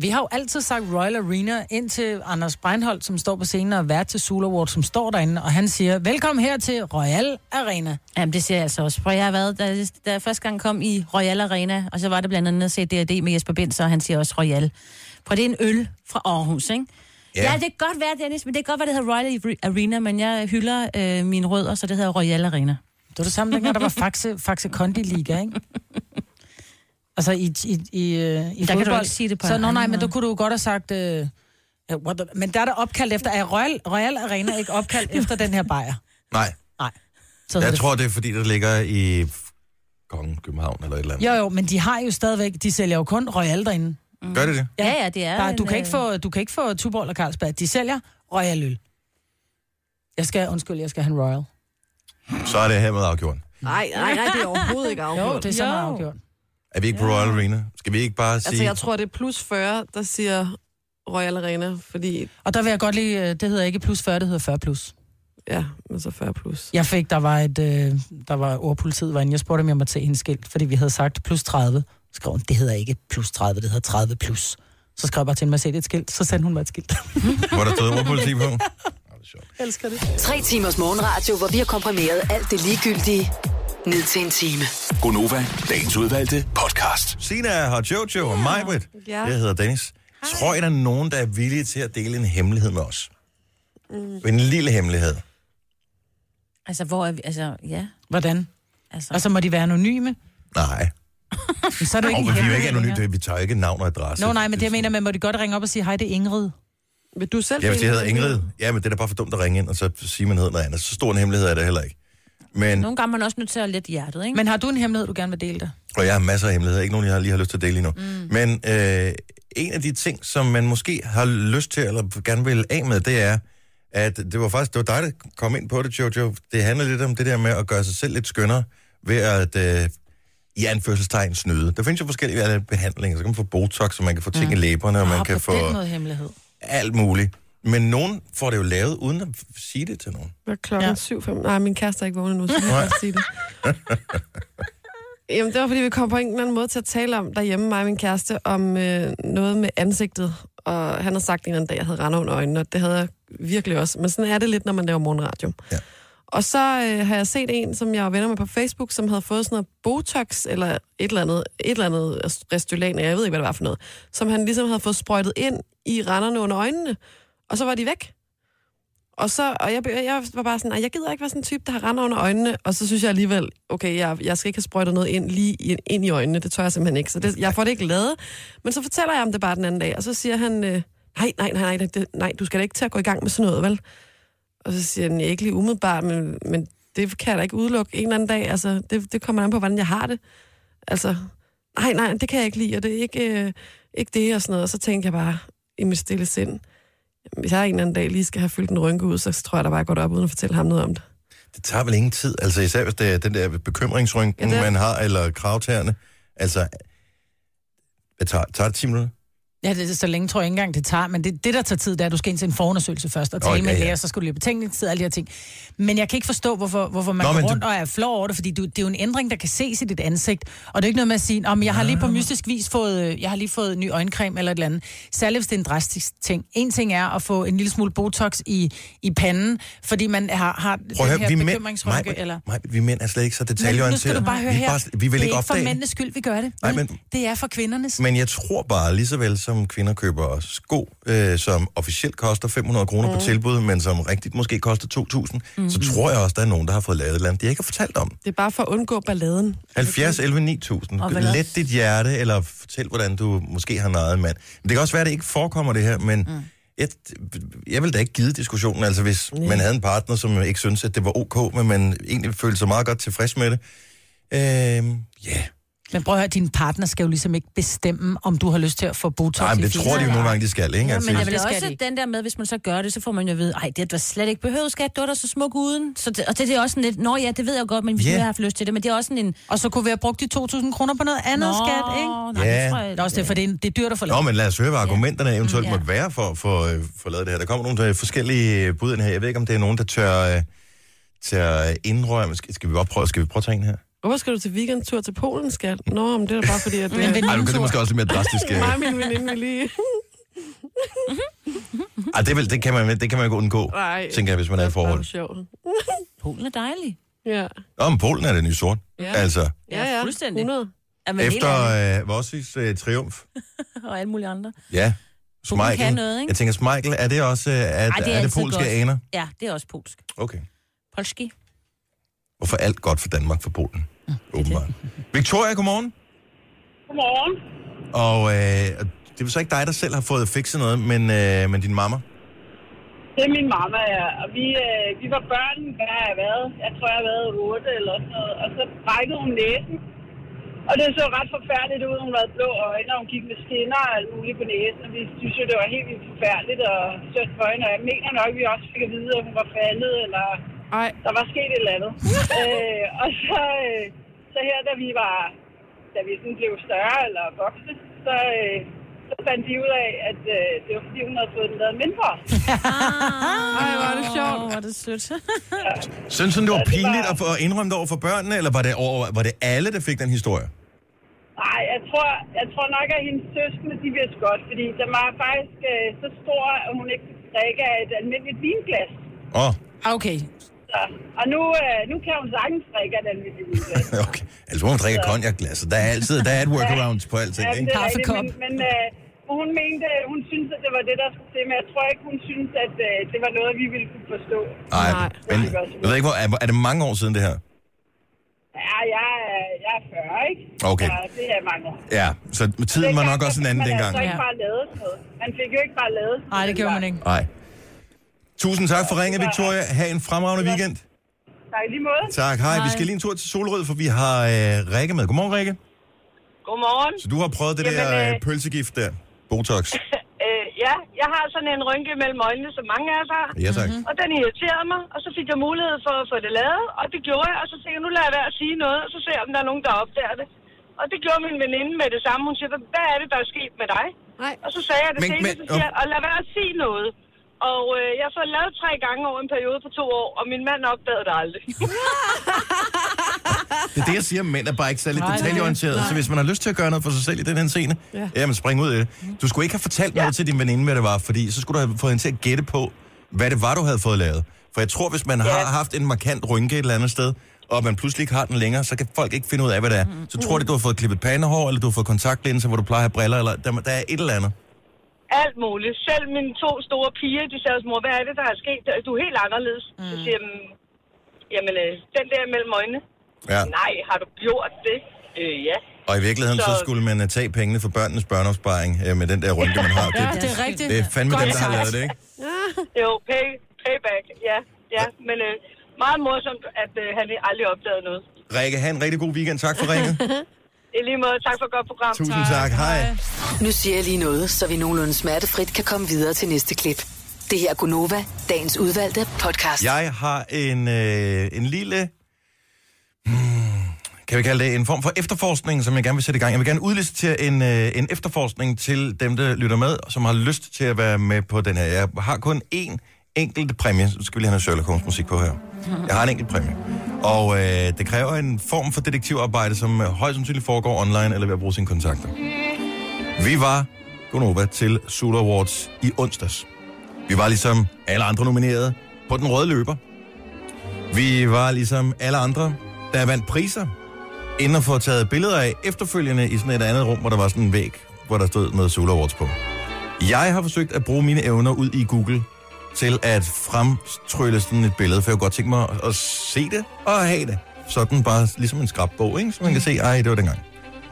Vi har jo altid sagt Royal Arena, indtil Anders Breinholt, som står på scenen og er vært til Sula Awards, som står derinde, og han siger, velkommen her til Royal Arena. Jamen, det siger jeg altså også. Jeg har været, da jeg første gang kom i Royal Arena, og så var det blandt andet CD&D med Jesper Bind, så han siger også Royal. Prøv, det er en øl fra Aarhus, ikke? Yeah. Ja, det kan godt være, Dennis, men det kan godt være, det hedder Royal Arena, men jeg hylder mine rødder, så det hedder Royal Arena. Det var det samme, dengang der var Faxe Kondi Liga, ikke? Altså i der fodbold, kan du sige det på så nej, men der kunne du godt have sagt... men der er der opkaldt efter... Er Royal Arena ikke opkaldt efter den her bajer? Nej. Så jeg tror, det er fordi, der ligger i Kongen, København eller et eller andet. Jo, men de har jo stadigvæk... De sælger jo kun Royal derinde. Mm. Gør de det? Ja, det er... Der, du kan ikke få Tuborg eller Carlsberg. De sælger Royal øl. Jeg skal have en Royal. Så er det her med afgjort. Nej, det er overhovedet ikke afgjort. Jo, det er så meget afgjort. Er vi ikke på Royal Arena? Skal vi ikke bare sige... Altså, jeg tror, det er plus 40, der siger Royal Arena, fordi... Og der vil jeg godt lide... Det hedder ikke plus 40, det hedder 40 plus. Ja, men så 40 plus. Jeg fik... Der var ordpolitiet var inde. Jeg spurgte, om jeg måtte se hendes skilt, fordi vi havde sagt plus 30. Skrev hun, det hedder ikke plus 30, det hedder 30 plus. Så skrev jeg bare til mig selv et skilt, så sendte hun mig et skilt. Hvor der stod ordpolitiet på? Jeg elsker det. 3 timers morgenradio, hvor vi har komprimeret alt det ligegyldige ned til en time. Gunnova, dagens udvalgte podcast. Sina og Jojo og Majbrit. Ja. Jeg hedder Dennis. Hej. Tror I, der er nogen, der er villige til at dele en hemmelighed med os? Mm. En lille hemmelighed. Altså, hvor er vi? Altså, ja. Hvordan? Altså. Og så må de være anonyme? Nej. Så er det jo ikke vi er ikke anonyme. Vi tager ikke navn og adresse. Nej, men det jeg mener, man må de godt ringe op og sige, hej, det er Ingrid. Vil du selv? Ja, hvis det hedder Ingrid. Ja, men det er da bare for dumt at ringe ind, og så siger man hedder noget andet. Så stor en hemmelighed er det heller ikke. Men, nogle gange man også nødt til at lette hjertet, ikke? Men har du en hemmelighed, du gerne vil dele det? Og jeg har masser af hemmeligheder. Ikke nogen, jeg lige har lyst til at dele endnu. Mm. Men en af de ting, som man måske har lyst til, eller gerne vil af med, det er, at det var dig, der kom ind på det, Jojo. Det handler lidt om det der med at gøre sig selv lidt skønnere ved at i anførselstegn snyde. Der findes jo forskellige behandlinger. Så kan man få Botox, og man kan få ting i læberne, og man kan få... alt muligt. Men nogen får det jo lavet, uden at sige det til nogen. Hvad klokken 7:05? Nej, min kæreste er ikke vågnet nu, så jeg kan sige det. Jamen, det var, fordi vi kom på en eller anden måde til at tale om derhjemme, mig og min kæreste, om noget med ansigtet. Og han havde sagt en eller anden dag, jeg havde render under øjnene, og det havde jeg virkelig også. Men sådan er det lidt, når man laver morgenradio. Ja. Og så har jeg set en, som jeg var venner med på Facebook, som havde fået sådan noget Botox, eller et eller andet Restylane, jeg ved ikke, hvad det var for noget, som han ligesom havde fået sprøjtet ind i renderne under øjnene. Og så var de væk. Og jeg var bare sådan, jeg gider ikke være sådan en type, der har render under øjnene. Og så synes jeg alligevel, okay, jeg skal ikke have sprøjtet noget ind i øjnene. Det tør jeg simpelthen ikke. Så det, jeg får det ikke lavet. Men så fortæller jeg ham det bare den anden dag. Og så siger han, nej, du skal da ikke til at gå i gang med sådan noget, vel? Og så siger han, jeg er ikke lige umiddelbart, men det kan jeg da ikke udelukke en eller anden dag. Altså, det kommer an på, hvordan jeg har det. Altså, nej, det kan jeg ikke lide, og det er ikke det og sådan noget. Og så tænkte jeg bare... i mit stille sind, hvis jeg en eller anden dag lige skal have fyldt en rynke ud, så tror jeg, der bare går det op, uden at fortælle ham noget om det. Det tager vel ingen tid, altså især hvis det er den der bekymringsrynken, ja, man har, eller kravtærne. Altså, tager det 10 minutter? Ja, det er så længe, tror jeg ikke engang, det tager. Men det, der tager tid, det er, at du skal ind til en forundersøgelse først, og tale med læger, så skal du løbe betænkningstid og alle de her ting. Men jeg kan ikke forstå, hvorfor man går rundt og er flov over det, fordi det er jo en ændring, der kan ses i dit ansigt. Og det er ikke noget med at sige, om jeg har lige på mystisk vis fået ny øjencreme eller et eller andet. Særligt, hvis det er en drastisk ting. En ting er at få en lille smule Botox i panden, fordi man har den her bekymringsrynke. Eller... Nej, vi mænd er slet ikke så detaljeorienterede. Vi vil ikke opdage. Det er for mændenes skyld, vi gør det. Nej, men... Det er for kvindernes. Men jeg tror bare lige så vel, som kvinder køber sko, som officielt koster 500 kroner på tilbud, men som rigtigt måske koster 2.000, så tror jeg også, der er nogen, der har fået lavet et eller andet, de ikke har fortalt om. Det er bare for at undgå balladen. 70, 11, 9.000. Let dit hjerte, eller fortæl, hvordan du måske har nejet en mand. Men det kan også være, at det ikke forekommer det her, men jeg vil da ikke give diskussionen, altså hvis man havde en partner, som ikke syntes, at det var ok, men man egentlig følte sig meget godt tilfreds med det. Men prøv at høre, din partner skal jo ligesom ikke bestemme, om du har lyst til at få Botox. Nej, men det tror de jo nogle gange, de skal, ikke? Ja, men det er også den der med, hvis man så gør det, så får man jo at vide, ej, det var slet ikke behøvet, skat, du var da så smuk uden. Så det, og det er også sådan lidt, nå ja, det ved jeg godt, men vi har haft lyst til det, men det er også sådan en... Og så kunne vi have brugt de 2.000 kroner på noget andet, skat, ikke? Nå, nej, det tror jeg... Det er også det, for det er dyrt at få lavet. Nå, men lad os høre, hvad argumenterne eventuelt måtte være for at lave det her. Der kommer nogle forskellige bud ind her. Jeg ved ikke, om det er nogen, der tør indrømme. Skal vi prøve at tage en her? Hvorfor skal du til weekendtur til Polen, skat? Nå, men det er da bare fordi, at... Ej, du kan det måske også lidt mere drastisk... Nej, min veninde vil lige... Ej, det kan man ikke undgå, tænker jeg, hvis man er i forhold. Polen er dejlig. Ja. Nå, men Polen er det nye sort. Ja. Altså. Ja, fuldstændig. 100. Efter Vossis triumf. Og alle mulige andre. Ja. Polen kan noget, ikke? Jeg tænker, Michael, er det også... er det polske aner? Ja, det er også polsk. Okay. Polski. Og for alt godt for Danmark, for Polen. Åbenbart. Victoria, godmorgen. Godmorgen. Og det er så ikke dig, der selv har fået fikset noget, men din mamma? Det er min mamma, ja. Og vi var børn, hvad har jeg været? Jeg tror, jeg har været 8 eller sådan noget. Og så brækkede hun næsen. Og det så ret forfærdeligt ud. Hun havde blå øjne, og hun gik med skinner og alt muligt på næsen. Og vi synes jo, det var helt vildt forfærdeligt og sødt for hende. Og jeg mener nok, vi også fik at vide, at hun var faldet eller... Ej. Der var sket et eller andet. Og så her, da vi sådan blev større eller voksne, så fandt de ud af, at det var fordi, hun havde fået den lavet mindre. Ej, hvor er det sjovt. Hvor er det sødt. Ja. Synes du, det var pinligt at indrømme det over for børnene, eller var det alle, der fik den historie? Nej, jeg tror nok, at hendes søskende, de vidste godt, fordi den var faktisk så stor, at hun ikke kunne drikke af et almindeligt vinglas. Åh. Okay. Så, og nu kan hun sagtens drikke den lidt i udglas. Okay. Altså hun drikker konjakglas, og der er et workaround på alting, ikke? Ja, det er rigtigt, men hun mente, hun syntes, at det var det, der skulle til, men jeg tror ikke, hun syntes, at det var noget, vi ville kunne forstå. Nej, men jeg ved ikke, er det mange år siden det her? Ja, jeg er 40, ikke? Okay. Så det er mange år. Ja, så tiden var nok også en anden dengang. Man fik jo ikke bare lavet noget. Man fik jo ikke bare lavet. Nej, det gjorde man ikke. Nej. Tusind tak for ringet, Victoria. Ha' en fremragende weekend. Tak, lige måde. Tak, hej. Vi skal lige en tur til Solrød, for vi har Rikke med. Godmorgen, Rikke. Godmorgen. Så du har prøvet det der pølsegift der, Botox. Ja, jeg har sådan en rynke mellem øjnene, som mange af os har. Ja, tak. Mm-hmm. Og den irriterede mig, og så fik jeg mulighed for at få det lavet, og det gjorde jeg. Og så tænkte jeg, nu lader jeg være at sige noget, og så ser jeg, om der er nogen, der opdager det. Og det gjorde min veninde med det samme. Hun siger, hvad er det, der er sket med dig? Nej. Og så sagde jeg det seneste, så siger jeg, og lad være at sige noget. Og jeg får lavet 3 gange over en periode på 2 år, og min mand opdagede det aldrig. Det er det, jeg siger, mænd er bare ikke særlig detaljeorienteret. Så hvis man har lyst til at gøre noget for sig selv i den her scene, jamen spring ud i det. Du skulle ikke have fortalt noget til din veninde, hvad det var, fordi så skulle du have fået hende til at gætte på, hvad det var, du havde fået lavet. For jeg tror, hvis man har haft en markant rynke et eller andet sted, og man pludselig ikke har den længere, så kan folk ikke finde ud af, hvad det er. Så tror de, du har fået klippet pandehår, eller du har fået kontaktlinser, hvor du plejer at have briller, eller der er et eller andet. Alt muligt. Selv mine 2 store piger, de sagde, mor, hvad er det, der er sket? Du er helt anderledes. Så siger jeg, jamen, den der mellem øjnene. Ja. Nej, har du gjort det? Ja. Og i virkeligheden, så skulle man tage pengene for børnenes børneopsparing med den der rynke, man har. Ja, det er rigtigt. Det er fandme dem, der har lavet det, ikke? Ja. Jo, payback. Ja. Men meget morsomt, at han aldrig opdagede noget. Rikke, have en rigtig god weekend. Tak for ringet. I lige måde. Tak for et godt program. Tusind tak. Hej. Nu siger jeg lige noget, så vi nogenlunde smertefrit kan komme videre til næste klip. Det her er Gunnova, dagens udvalgte podcast. Jeg har en lille... kan vi kalde det en form for efterforskning, som jeg gerne vil sætte i gang. Jeg vil gerne udlicitere en efterforskning til dem, der lytter med, som har lyst til at være med på den her. Jeg har kun én enkelt præmie. Så skal vi lige have noget Sherlock Holmes musik på her. Jeg har en enkelt præmie. Og det kræver en form for detektivarbejde, som højst sandsynligt foregår online eller ved at bruge sine kontakter. Vi var Gunnova til Sula Awards i onsdags. Vi var ligesom alle andre nominerede på den røde løber. Vi var ligesom alle andre, der vandt priser, inden at få taget billeder af efterfølgende i sådan et andet rum, hvor der var sådan en væg, hvor der stod noget Zulu Awards på. Jeg har forsøgt at bruge mine evner ud i Google til at fremtrylle sådan et billede, for jeg kunne godt tænke mig at se det og have det. Sådan bare ligesom en skrabbog, ikke? Så man kan se, ej, det var dengang.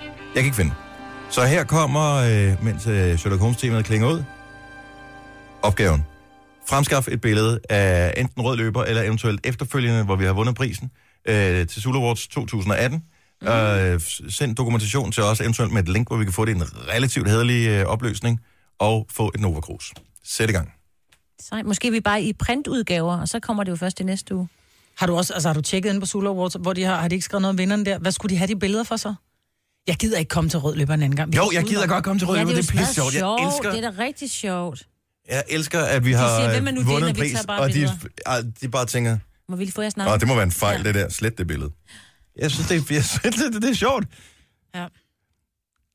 Jeg kan ikke finde det. Så her kommer, mens Sherlock Holmes-temaet klinger ud, opgaven. Fremskaff et billede af enten rød løber eller eventuelt efterfølgende, hvor vi har vundet prisen til Zulu Awards 2018. Send dokumentation til os, eventuelt med et link, hvor vi kan få det i en relativt hæderlig opløsning, og få et Nova Cruz. Sæt i gang. Sej, måske vi bare i printudgaver, og så kommer det jo først i næste uge. Har du også, altså har du tjekket ind på Sula Awards, hvor de har de ikke skrevet noget om vinderen der? Hvad skulle de have de billeder for så? Jeg gider ikke komme til rødløberen anden gang. Jo, jeg gider godt komme til rødløberen, det er pisse sjovt. Jeg elsker... Det er da rigtig sjovt. Jeg elsker, at vi har siger, vundet en pris, og de bare tænker... Må vi lige få jer snart? Det må være en fejl, ja. Det der. Slet det billede. Jeg synes, det er sjovt. Ja.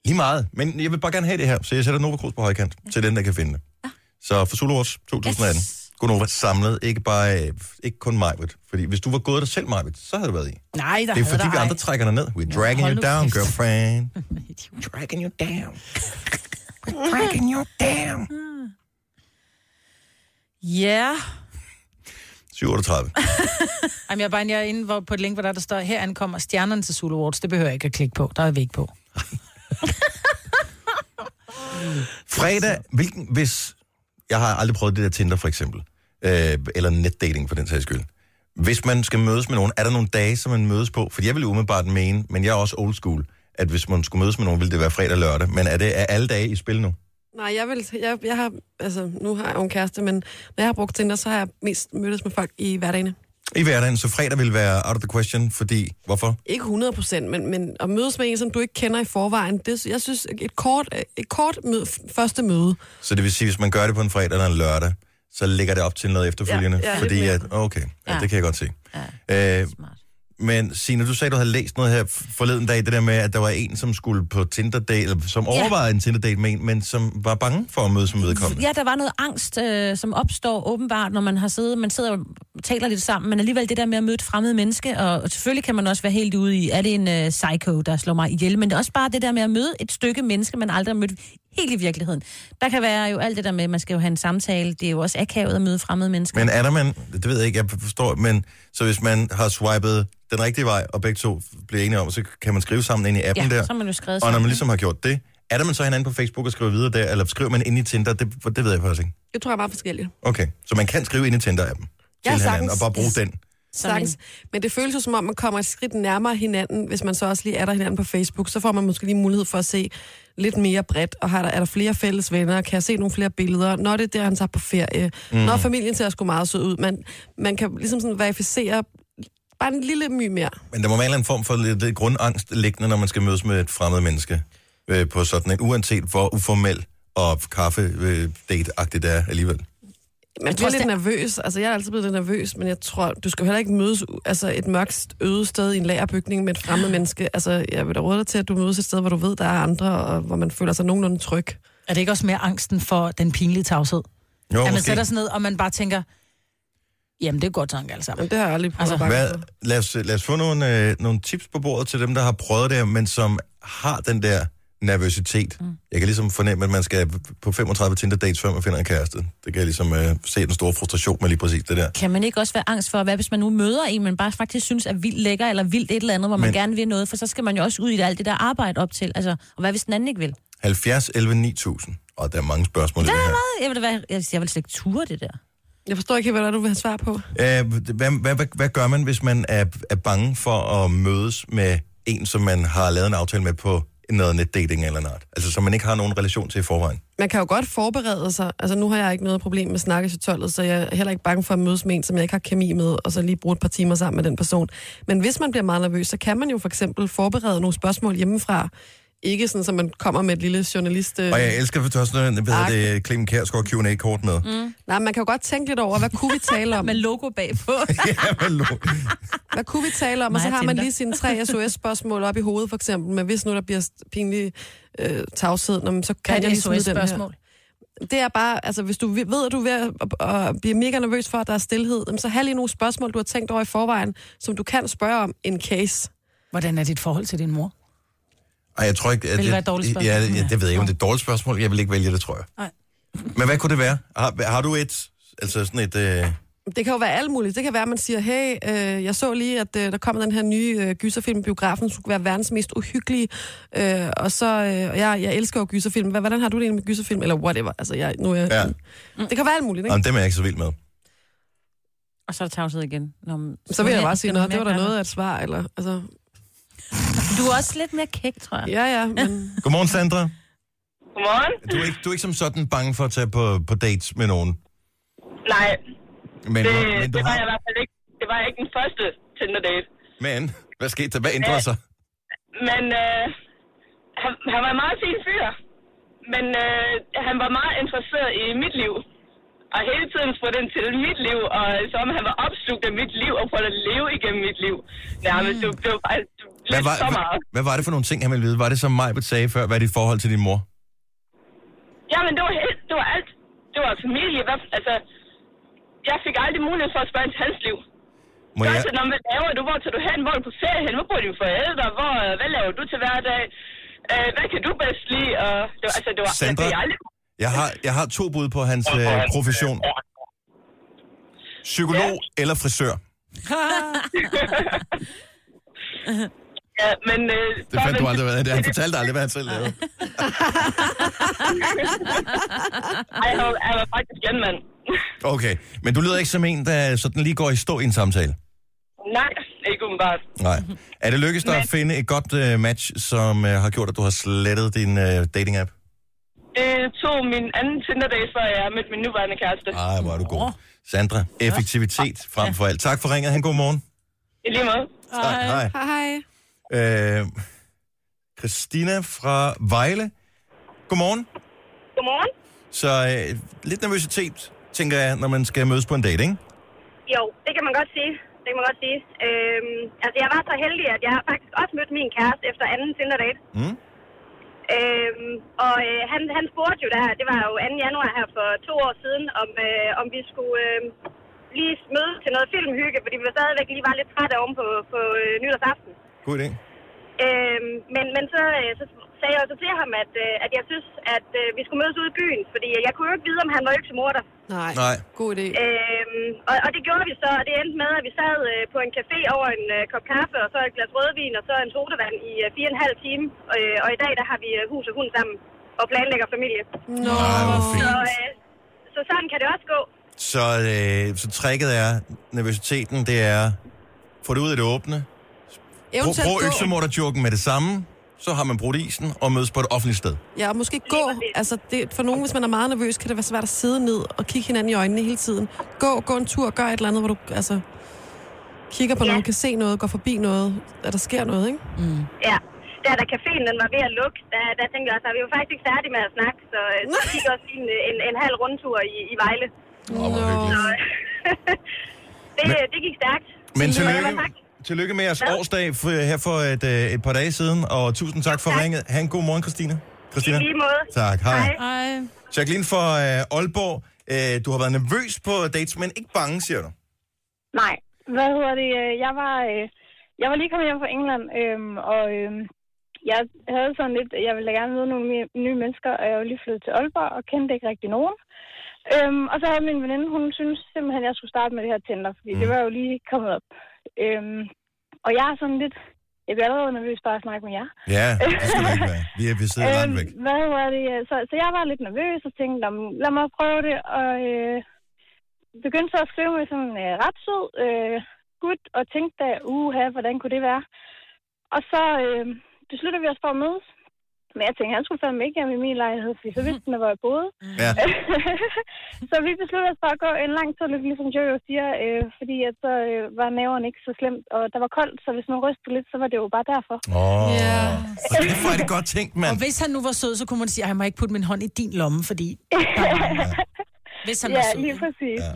Lige meget. Men jeg vil bare gerne have det her, så jeg sætter Nova Cruz på højkant, til den, der kan finde det. Ja. Så for Zulu Awards 2018, Gunnova samlet, ikke kun Majbrit. Fordi hvis du var gået dig selv, Majbrit, så havde du været i. Nej, der det er fordi, vi andre trækker dig ned. We're dragging you down, girlfriend. Dragging you down. We're dragging you down. Ja... 37. Jamen, jeg er inde på et link, hvor der står, her ankommer stjernerne til Zulu Awards. Det behøver jeg ikke at klikke på. Der er væk på. Fredag, hvis... Jeg har aldrig prøvet det der Tinder, for eksempel. Eller netdating, for den sags skyld. Hvis man skal mødes med nogen, er der nogle dage, som man mødes på? Fordi jeg ville umiddelbart mene, men jeg er også old school, at hvis man skulle mødes med nogen, ville det være fredag og lørdag. Men er alle dage i spil nu? Nej, jeg har, altså, nu har jeg jo en kæreste, men når jeg har brugt Tinder, så har jeg mest mødtes med folk i hverdagen. I hverdagen, så fredag vil være out of the question, fordi, hvorfor? Ikke 100%, men at mødes med en, som du ikke kender i forvejen, det, jeg synes, et kort første møde. Så det vil sige, hvis man gør det på en fredag eller en lørdag, så ligger det op til noget efterfølgende, ja, fordi at, okay, ja, det kan jeg godt se. Ja, smart. Men Signe, du sagde, du havde læst noget her forleden dag, det der med, at der var en, som skulle på Tinder-date, som overvejede en Tinder-date med en, men som var bange for at mødes med vedkommende. Ja, der var noget angst, som opstår åbenbart, når man har siddet, man sidder og taler lidt sammen, men alligevel det der med at møde et fremmed menneske, og selvfølgelig kan man også være helt ude i, er det en psycho, der slår mig ihjel, men det er også bare det der med at møde et stykke menneske, man aldrig har mødt helt i virkeligheden. Der kan være jo alt det der med, at man skal jo have en samtale, det er jo også akavet at møde fremmede mennesker. Men er der man, det ved jeg ikke, jeg forstår, men så hvis man har swipet den rigtige vej, og begge to bliver enige om, så kan man skrive sammen ind i appen der. Så man jo skrevet sammen. Og når man ligesom har gjort det, er der man så hinanden på Facebook og skriver videre der, eller skriver man ind i Tinder, det ved jeg faktisk ikke. Det tror jeg bare forskelligt. Okay, så man kan skrive ind i Tinder-appen til hinanden, og bare bruge den. Sagtens. Men det føles jo som om, man kommer et skridt nærmere hinanden, hvis man så også lige er der hinanden på Facebook, så får man måske lige mulighed for at se lidt mere bredt, og er der flere fælles venner, kan jeg se nogle flere billeder, når det er der, han tager på ferie, når familien ser sgu meget sød ud, man kan ligesom sådan verificere bare en lille my mere. Men der må være en form for lidt grundangst liggende, når man skal mødes med et fremmed menneske på sådan en, uanset hvor uformel og kaffe-date-agtigt det er alligevel. Man bliver lidt nervøs. Altså, jeg er altid blevet lidt nervøs, men jeg tror, du skal heller ikke mødes et mørkt øde sted i en lagerbygning med et fremmed menneske. Altså, jeg vil da råde dig til, at du mødes et sted, hvor du ved, der er andre, og hvor man føler sig nogenlunde tryg. Er det ikke også mere angsten for den pinlige tavshed? Jo, at man sætter sig ned, og man bare tænker, jamen, det er godt tanke, altså. Jamen, det har jeg aldrig prøvet. Altså, lad os få nogle tips på bordet til dem, der har prøvet det, men som har den der nervøsitet. Jeg kan ligesom fornemme, at man skal på 35 Tinder-dates, før man finder en kæreste. Det kan jeg ligesom se den store frustration med lige præcis det der. Kan man ikke også være angst for, hvad hvis man nu møder en, man bare faktisk synes er vildt lækker, eller vildt et eller andet, hvor man gerne vil noget, for så skal man jo også ud i alt det der arbejde op til. Altså, og hvad hvis den anden ikke vil? 70, 11, 9000. Og der er mange spørgsmål i det her. Jeg vil slet ikke ture det der. Jeg forstår ikke, hvad du vil have svar på. Hvad gør man, hvis man er bange for at mødes med en, som man har lavet en aftale med på noget netdating eller noget. Altså, som man ikke har nogen relation til i forvejen. Man kan jo godt forberede sig. Altså, nu har jeg ikke noget problem med snakketøjet, så jeg er heller ikke bange for at mødes med en, som jeg ikke har kemi med, og så lige bruge et par timer sammen med den person. Men hvis man bliver meget nervøs, så kan man jo for eksempel forberede nogle spørgsmål hjemmefra. Ikke sådan, som man kommer med et lille journalist... Og jeg elsker for tørsten, at det er Clemen Kjærsgaard Q&A-kort med. Mm. Nej, man kan jo godt tænke lidt over, hvad kunne vi tale om? Med logo bagpå. Ja, med logo. Hvad kunne vi tale om? Og så har man lige sine 3 SOS-spørgsmål op i hovedet, for eksempel. Men hvis nu der bliver pinlig tavshed, så kan jeg lige smide den her. Det er bare, altså hvis du ved, at du er ved at blive mega nervøs for, at der er stillhed, så have lige nogle spørgsmål, du har tænkt over i forvejen, som du kan spørge om in case. Hvordan er dit forhold til din mor? Ej, jeg tror ikke... Vil det være et dårligt spørgsmål? Ja, det ved jeg ikke, om det er et dårligt spørgsmål. Jeg vil ikke vælge det, tror jeg. Nej. Men hvad kunne det være? Har du et... Altså sådan et... Det kan jo være alt muligt. Det kan være, at man siger, hey, jeg så lige, at der kommer den her nye gyserfilm i biografen, som skulle være verdens mest uhyggelige, og så... Jeg elsker jo gyserfilm. Hvordan har du det egentlig med gyserfilm? Eller whatever. Altså, Ja. Det kan være alt muligt, ikke? Jamen, dem er jeg ikke så vild med. Og så er der tavshed igen. Så vil jeg bare sige noget. Det var der noget af et svar, eller... Altså... Du er også lidt mere kæk, tror jeg. Ja, men... Godmorgen, Sandra. Godmorgen. Du er ikke som sådan bange for at tage på dates med nogen? Nej. Men det var jeg i hvert fald ikke. Det var ikke den første Tinder-date. Men hvad skete der? Hvad ændrede sig? Men han var en meget fin fyr. Men han var meget interesseret i mit liv. Og hele tiden få den til mit liv, og som han var opslugt af mit liv, og prøvede at leve igennem mit liv. Nærmest, det var bare lidt så meget. Hvad var det for nogle ting, han ville vide? Var det, som Majbet sagde før, hvad er dit forhold til din mor? Jamen, det var alt. Det var familie. Altså, jeg fik aldrig mulighed for at spørge til hans liv. Så når man laver du, hvor tager du hen? Hvor er du på ferie hen? Hvor bor dine forældre? Hvad laver du til hverdag? Hvad kan du bedst lide? Og det var Sandra... altså, aldrig... Jeg har 2 bud på hans profession. Psykolog eller frisør. Ja, men... det fandt du aldrig, hvad han fortalte aldrig, hvad han selv lavede. Jeg var faktisk genmand. Okay, men du lyder ikke som en, der sådan lige går i stå i en samtale? Nej, ikke umiddelbart. Nej. Er det lykkedes dig at finde et godt match, som har gjort, at du har slettet din dating-app? Det tog min anden Tinder-dag, før jeg mødte min nuværende kæreste. Ej, hvor er du god. Sandra, effektivitet frem for alt. Tak for ringet. Han, god morgen. I lige måde. Hej. Hej. Christina fra Vejle. Godmorgen. Godmorgen. Så lidt nervøsitet, tænker jeg, når man skal mødes på en date, ikke? Jo, det kan man godt sige. Jeg var så heldig, at jeg faktisk også mødte min kæreste efter anden Tinder-date. Mm. Han spurgte jo det var jo 2. januar her for 2 år siden, om vi skulle lige møde til noget filmhygge, fordi vi var stadigvæk lige var lidt trætte oven på nytårsaften. God idé. Men så sagde jeg også til ham, at jeg synes, at vi skulle mødes ude i byen, fordi jeg kunne jo ikke vide, om han var øksemorder. Nej, god idé. Og det gjorde vi så, og det endte med, at vi sad på en café over en kop kaffe, og så et glas rødvin, og så en sodavand i 4,5 timer. Og i dag, der har vi hus og hund sammen, og planlægger familie. Nej, hvor fint. Så sådan kan det også gå. Så tricket er, nervøsiteten, det er, få det ud i det åbne. Brug øksemorderjurken med det samme. Så har man brudt isen og mødes på et offentligt sted. Ja, og måske gå. Altså, for nogen, hvis man er meget nervøs, kan det være svært at sidde ned og kigge hinanden i øjnene hele tiden. Gå en tur, gør et eller andet, hvor du kigger på noget, kan se noget, går forbi noget, at der sker noget, ikke? Mm. Ja, da caféen den var ved at lukke, der tænkte jeg også, at vi var faktisk ikke færdige med at snakke, så gik også lige en halv rundtur i Vejle. Åh, hvor hyggeligt. Det gik stærkt. Men tillykke med jeres årsdag her for et par dage siden, og tusind tak for ringet. Ha' en god morgen, Christina. I lige måde. Tak, hej. Jacqueline fra Aalborg, du har været nervøs på dates, men ikke bange, siger du? Nej, hvad hedder det? Jeg var lige kommet hjem fra England, jeg havde sådan lidt, jeg ville gerne møde nogle nye mennesker, og jeg var lige flyttet til Aalborg og kendte ikke rigtig nogen. Og så havde min veninde, hun synes simpelthen, at jeg skulle starte med det her Tinder, fordi det var jo lige kommet op. Og jeg er sådan lidt... Jeg bliver allerede nervøs bare at snakke med jer. Ja, det skal ikke være. Vi sidder langt væk. Hvad var det? Så jeg var lidt nervøs og tænkte, lad mig prøve det. Og begyndte så at skrive med sådan en ret sød gut og tænkte da, hvordan kunne det være? Og så besluttede vi os for at mødes. Men jeg tænkte, han skulle fandme ikke hjem i min lejlighed, fordi så vidste han, hvor jeg boede. Ja. Så vi besluttede os for at gå en lang tur, ligesom Jojo siger, fordi at så var næveren ikke så slemt, og der var koldt, så hvis man rystede lidt, så var det jo bare derfor. Åh, oh. Yeah. Så derfor er det godt tænkt, mand. Og hvis han nu var sød, så kunne man sige, at han må ikke putte min hånd i din lomme, fordi... Hvis han var sød. Lige præcis. Ja.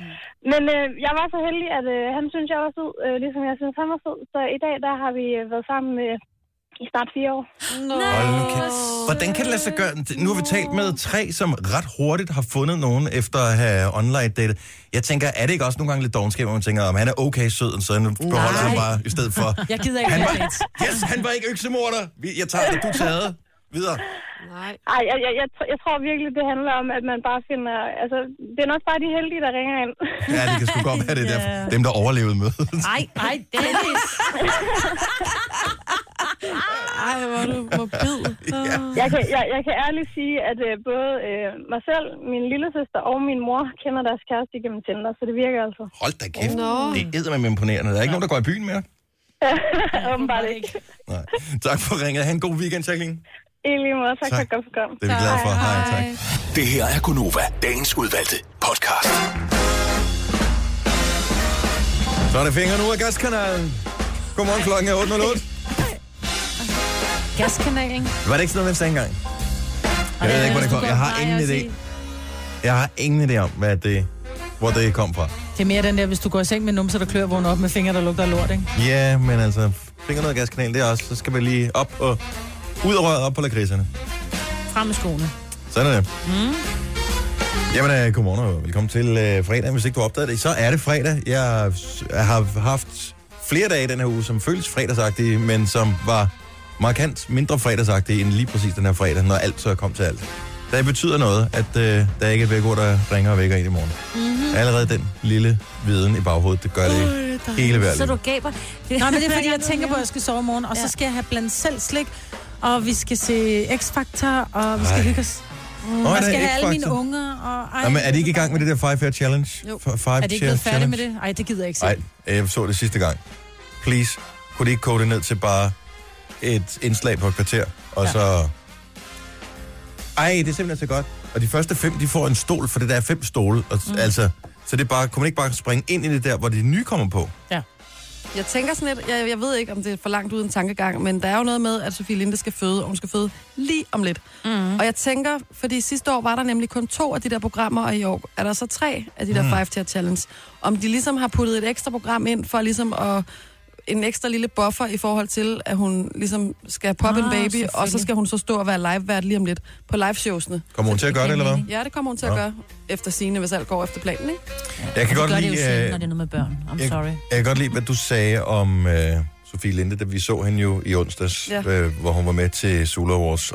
Men jeg var så heldig, at han synes, jeg var sød, ligesom jeg synes, han var sød. Så i dag, der har vi været sammen... I snart 4 år. No. Okay. Hvordan kan det lade sig gøre? Nu har vi talt med 3, som ret hurtigt har fundet nogen efter at have online datet. Jeg tænker, er det ikke også nogle gange lidt dovenskab, hvor man tænker, om han er okay sød, så han beholder sig bare i stedet for... Jeg gider ikke han var, yes, han var ikke øksemorder. Jeg tager det, du tager det. Videre. Nej. Ej, jeg tror virkelig, det handler om, at man bare finder... Altså, det er nok bare de heldige, der ringer ind. Ja, det kan sgu godt være, det er derfor. Dem, der overlevede mødet. Nej, Dennis. Ej, hvor du mobil. Ja. Jeg kan ærligt sige, at både mig selv, min lillesøster og min mor kender deres kæreste igennem Tinder, så det virker altså. Hold da kæft. No. Det er eddermame imponerende. Der er ikke nogen, der går i byen mere. Åbenbart ikke. Nej. Tak for ringet. Ha' en god weekend, Jacqueline. I lige måde. Tak for godt program. Det er vi glade for. Hej, tak. Det her er Gunnova, dagens udvalgte podcast. Så er det fingrene ud af gaskanalen. Godmorgen, klokken er 8:08. Gaskanalen. Var det ikke sådan noget, hvem engang? Jeg ved ikke, hvor det kom. Jeg har ingen idé. Om, hvad det hvor det kom fra. Det er mere den der, hvis du går i seng med numser, der klør, vågner op med fingre, der lugter af lort, ikke? Ja, men altså, fingre ned i gaskanalen, det er også, så skal man lige op og ud og røret op på lakridserne. Frem med skoene. Sådan er det. Mm. Jamen, godmorgen og velkommen til fredag. Hvis ikke du opdagede det, så er det fredag. Jeg har haft flere dage i den her uge, som føles fredagsagtige, men som var markant mindre fredagsagtige end lige præcis den her fredag, når alt så kom til alt. Det betyder noget, at der ikke er et vækord, der ringer og vækker en i morgen. Mm-hmm. Allerede den lille viden i baghovedet, det gør det hele værd. Så du gaber. Nå, men det er fordi, jeg tænker på, at jeg skal sove i morgen, og så skal jeg have blandt selv slik, og vi skal se X-Factor, og vi skal hygge os. Og jeg skal have alle mine unger. Og... Nå, men er det ikke i gang med det der 5-year challenge? Jo. Er det ikke blevet færdig med det? Ej, det gider jeg ikke se. Nej, jeg så det sidste gang. Please, kunne de ikke kode det ned til bare et indslag på et kvarter, og så... Ej, det er simpelthen så godt. Og de første 5, de får en stol, for det der er 5 stole. Og, altså, så det er bare, kunne man ikke bare springe ind i det der, hvor de nye kommer på? Ja. Jeg tænker sådan lidt, jeg ved ikke, om det er for langt uden tankegang, men der er jo noget med, at Sofie Linde skal føde, og hun skal føde lige om lidt. Mm. Og jeg tænker, fordi sidste år var der nemlig kun 2 af de der programmer, og i år er der så 3 af de der 5-tier challenge. Om de ligesom har puttet et ekstra program ind, for ligesom at... en ekstra lille buffer i forhold til, at hun ligesom skal poppe en baby, og så skal hun så stå og være live-vært lige om lidt på liveshowsene. Kommer hun til at gøre det, eller hvad? Ja, det kommer hun til at gøre efter sigende, hvis alt går efter planen, ikke? Jeg kan godt lide... Det er jo når det er noget med børn. Jeg kan godt lide, hvad du sagde om Sofie Linde, da vi så hende jo i onsdags, hvor hun var med til Sula Awards.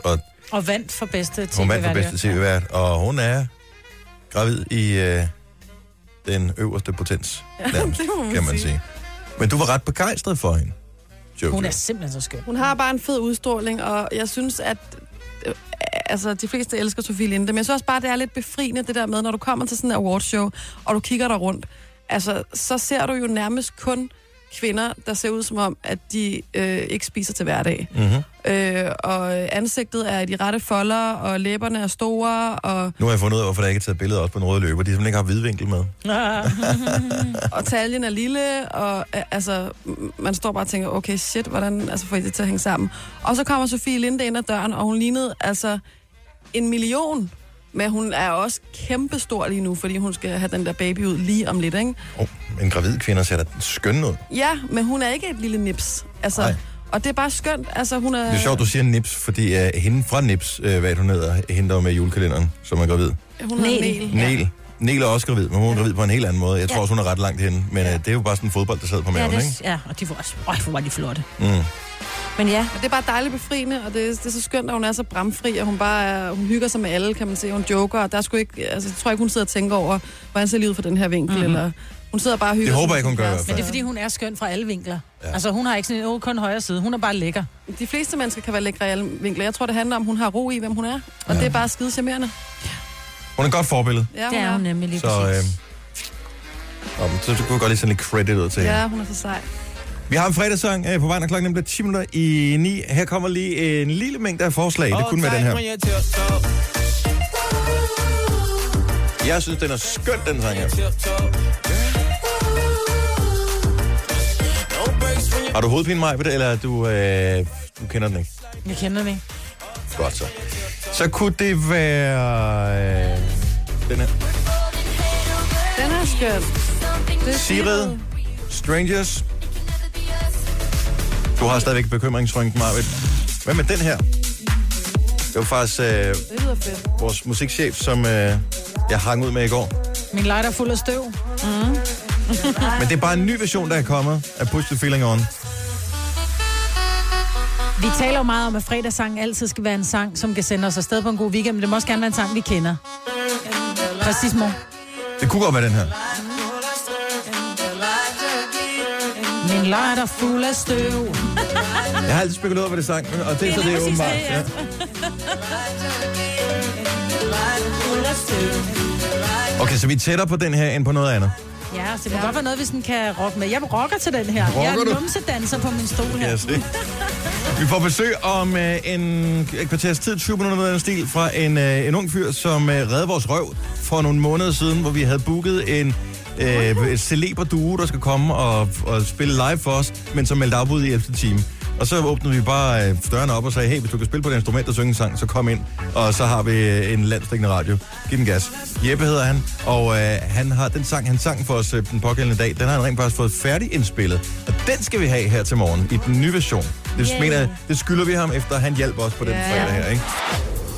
Og vandt for bedste tv-vært. Hun vandt for bedste tv-vært, og hun er gravid i den øverste potens. Ja, det kan man sige. Men du var ret begejstret for hende. Joke. Hun er simpelthen så skøn. Hun har bare en fed udstråling, og jeg synes, at altså, de fleste elsker Sofie Linde. Men jeg synes også bare, det er lidt befriende, det der med, når du kommer til sådan en awardshow, og du kigger der rundt. Altså, så ser du jo nærmest kun kvinder, der ser ud som om, at de ikke spiser til hverdag. Mm-hmm. Og ansigtet er i de rette folder, og læberne er store, og... Nu har jeg fundet ud af, hvorfor der ikke er taget billeder også på en røde løber. De simpelthen ikke har hvidvinkel med. Og taljen er lille, og altså, man står bare og tænker, okay, shit, hvordan altså, får I det til at hænge sammen? Og så kommer Sofie Linde ind ad døren, og hun lignede altså 1 million. Men hun er også kæmpestor lige nu, fordi hun skal have den der baby ud lige om lidt, ikke? En gravid kvinde ser da skøn ud. Ja, men hun er ikke et lille nips. Altså, og det er bare skønt. Altså, hun er... Det er sjovt, du siger nips, fordi hende fra nips, hvad hun hedder, hende der med julekalenderen, som er gravid. Hun hedder Nel. Ja. Nel er også gravid, men hun er gravid på en helt anden måde. Jeg tror også, hun er ret langt henne, men det er jo bare sådan en fodbold, der sad på maven, ikke? Ja, og de var også de flotte. Mm. Men ja, og det er bare dejligt befriende, og det er så skønt, at hun er så bramfri, og hun bare hun hygger sig med alle, kan man sige. Hun joker, og der skulle ikke, altså, jeg tror ikke, hun sidder og tænker over, hvordan ser livet fra den her vinkel, eller... Hun sidder bare og hygger. Det håber jeg ikke, hun gør. Men det er, fordi hun er skøn fra alle vinkler. Ja. Altså, hun har ikke sådan en kun højre side. Hun er bare lækker. De fleste mennesker kan være lækre i alle vinkler. Jeg tror, det handler om, hun har ro i, hvem hun er. Og det er bare skide charmerende. Hun er et godt forbillede. Ja, det er hun nemlig lige præcis. Så kunne vi godt lige sådan lidt credit ud til hende. Ja, hun er så sej. Vi har en fredagssang på vejen, og klokken bliver 8:50. Her kommer lige en lille mængde af forslag. Det kunne være den her. Jeg synes, den er skøn, den sang her. Har du hovedpine, Maj, eller du kender den ikke? Jeg kender den ikke. Godt så. Så kunne det være den her. Den er skøn. Sigrid, Strangers. Du har stadigvæk bekymringsrynken, Marvind. Hvad med den her? Det var faktisk vores musikchef, som jeg hang ud med i går. Min lighter er fuld af støv. Mm. Men det er bare en ny version, der er kommet af Push the Feeling On. Vi taler jo meget om, at fredagssangen altid skal være en sang, som kan sende os afsted på en god weekend, men det må også gerne være en sang, vi kender. Præcis, mor. Det kunne godt være den her. Min lighter fuld af støv. Jeg har altid spekuleret over det sang, og det er så det åbenbart. Det, ja. Okay, så vi tættere på den her end på noget andet. Ja, så det må godt være noget, vi sådan kan rocke med. Jeg rocker til den her. Rocker jeg er numsedanser på min stol her. Vi får besøg om en kvarters tid, 20 minutter af stil, fra en ung fyr, som reddede vores røv for nogle måneder siden, hvor vi havde booket et celebre duo, der skal komme og spille live for os, men som meldte afbud i 11. time. Og så åbnede vi bare dørene op og sagde, hey, hvis du kan spille på det instrument og synge en sang, så kom ind. Og så har vi en landsdækkende radio. Giv den gas. Jeppe hedder han, og han har den sang, han sang for os den pågældende dag. Den har han rent faktisk fået færdig indspillet. Og den skal vi have her til morgen i den nye version. Det, mener, det skylder vi ham efter, han hjalp os på den fredag her, ikke?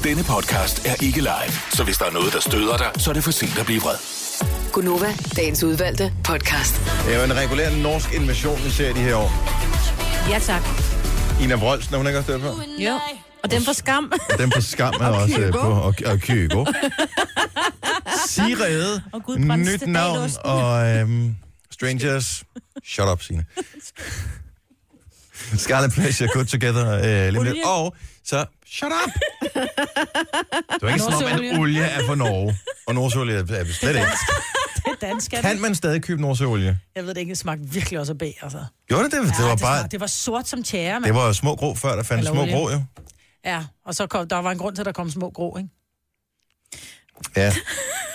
Denne podcast er ikke live, så hvis der er noget, der støder dig, så er det for sent at blive vred. Gunnova, dagens udvalgte podcast. Det er jo en regulær norsk invasion, vi ser de her år. Ja, tak. Ina Brolsen, er hun ikke også der på? Ja, og dem fra Skam. Og dem fra Skam er og også på. Og Kygo. Sigrid, nyt navn, og Strangers. Shut up, Signe. Scarlet Pleasure, Good Together, lidt. Og så, shut up! Det var ikke sådan, at olie er fra Norge. Og nordsøolie er slet ikke. Dansk, kan man stadig købe nordsøolie? Jeg ved det ikke, det smagte virkelig også af bæger. Altså. Gjorde det det? Ja, det var sort som tjære. Det var jo små grå før, der fandt små grå, jo. Ja, og så kom, der var en grund til, at der kom små grå, ikke? Ja.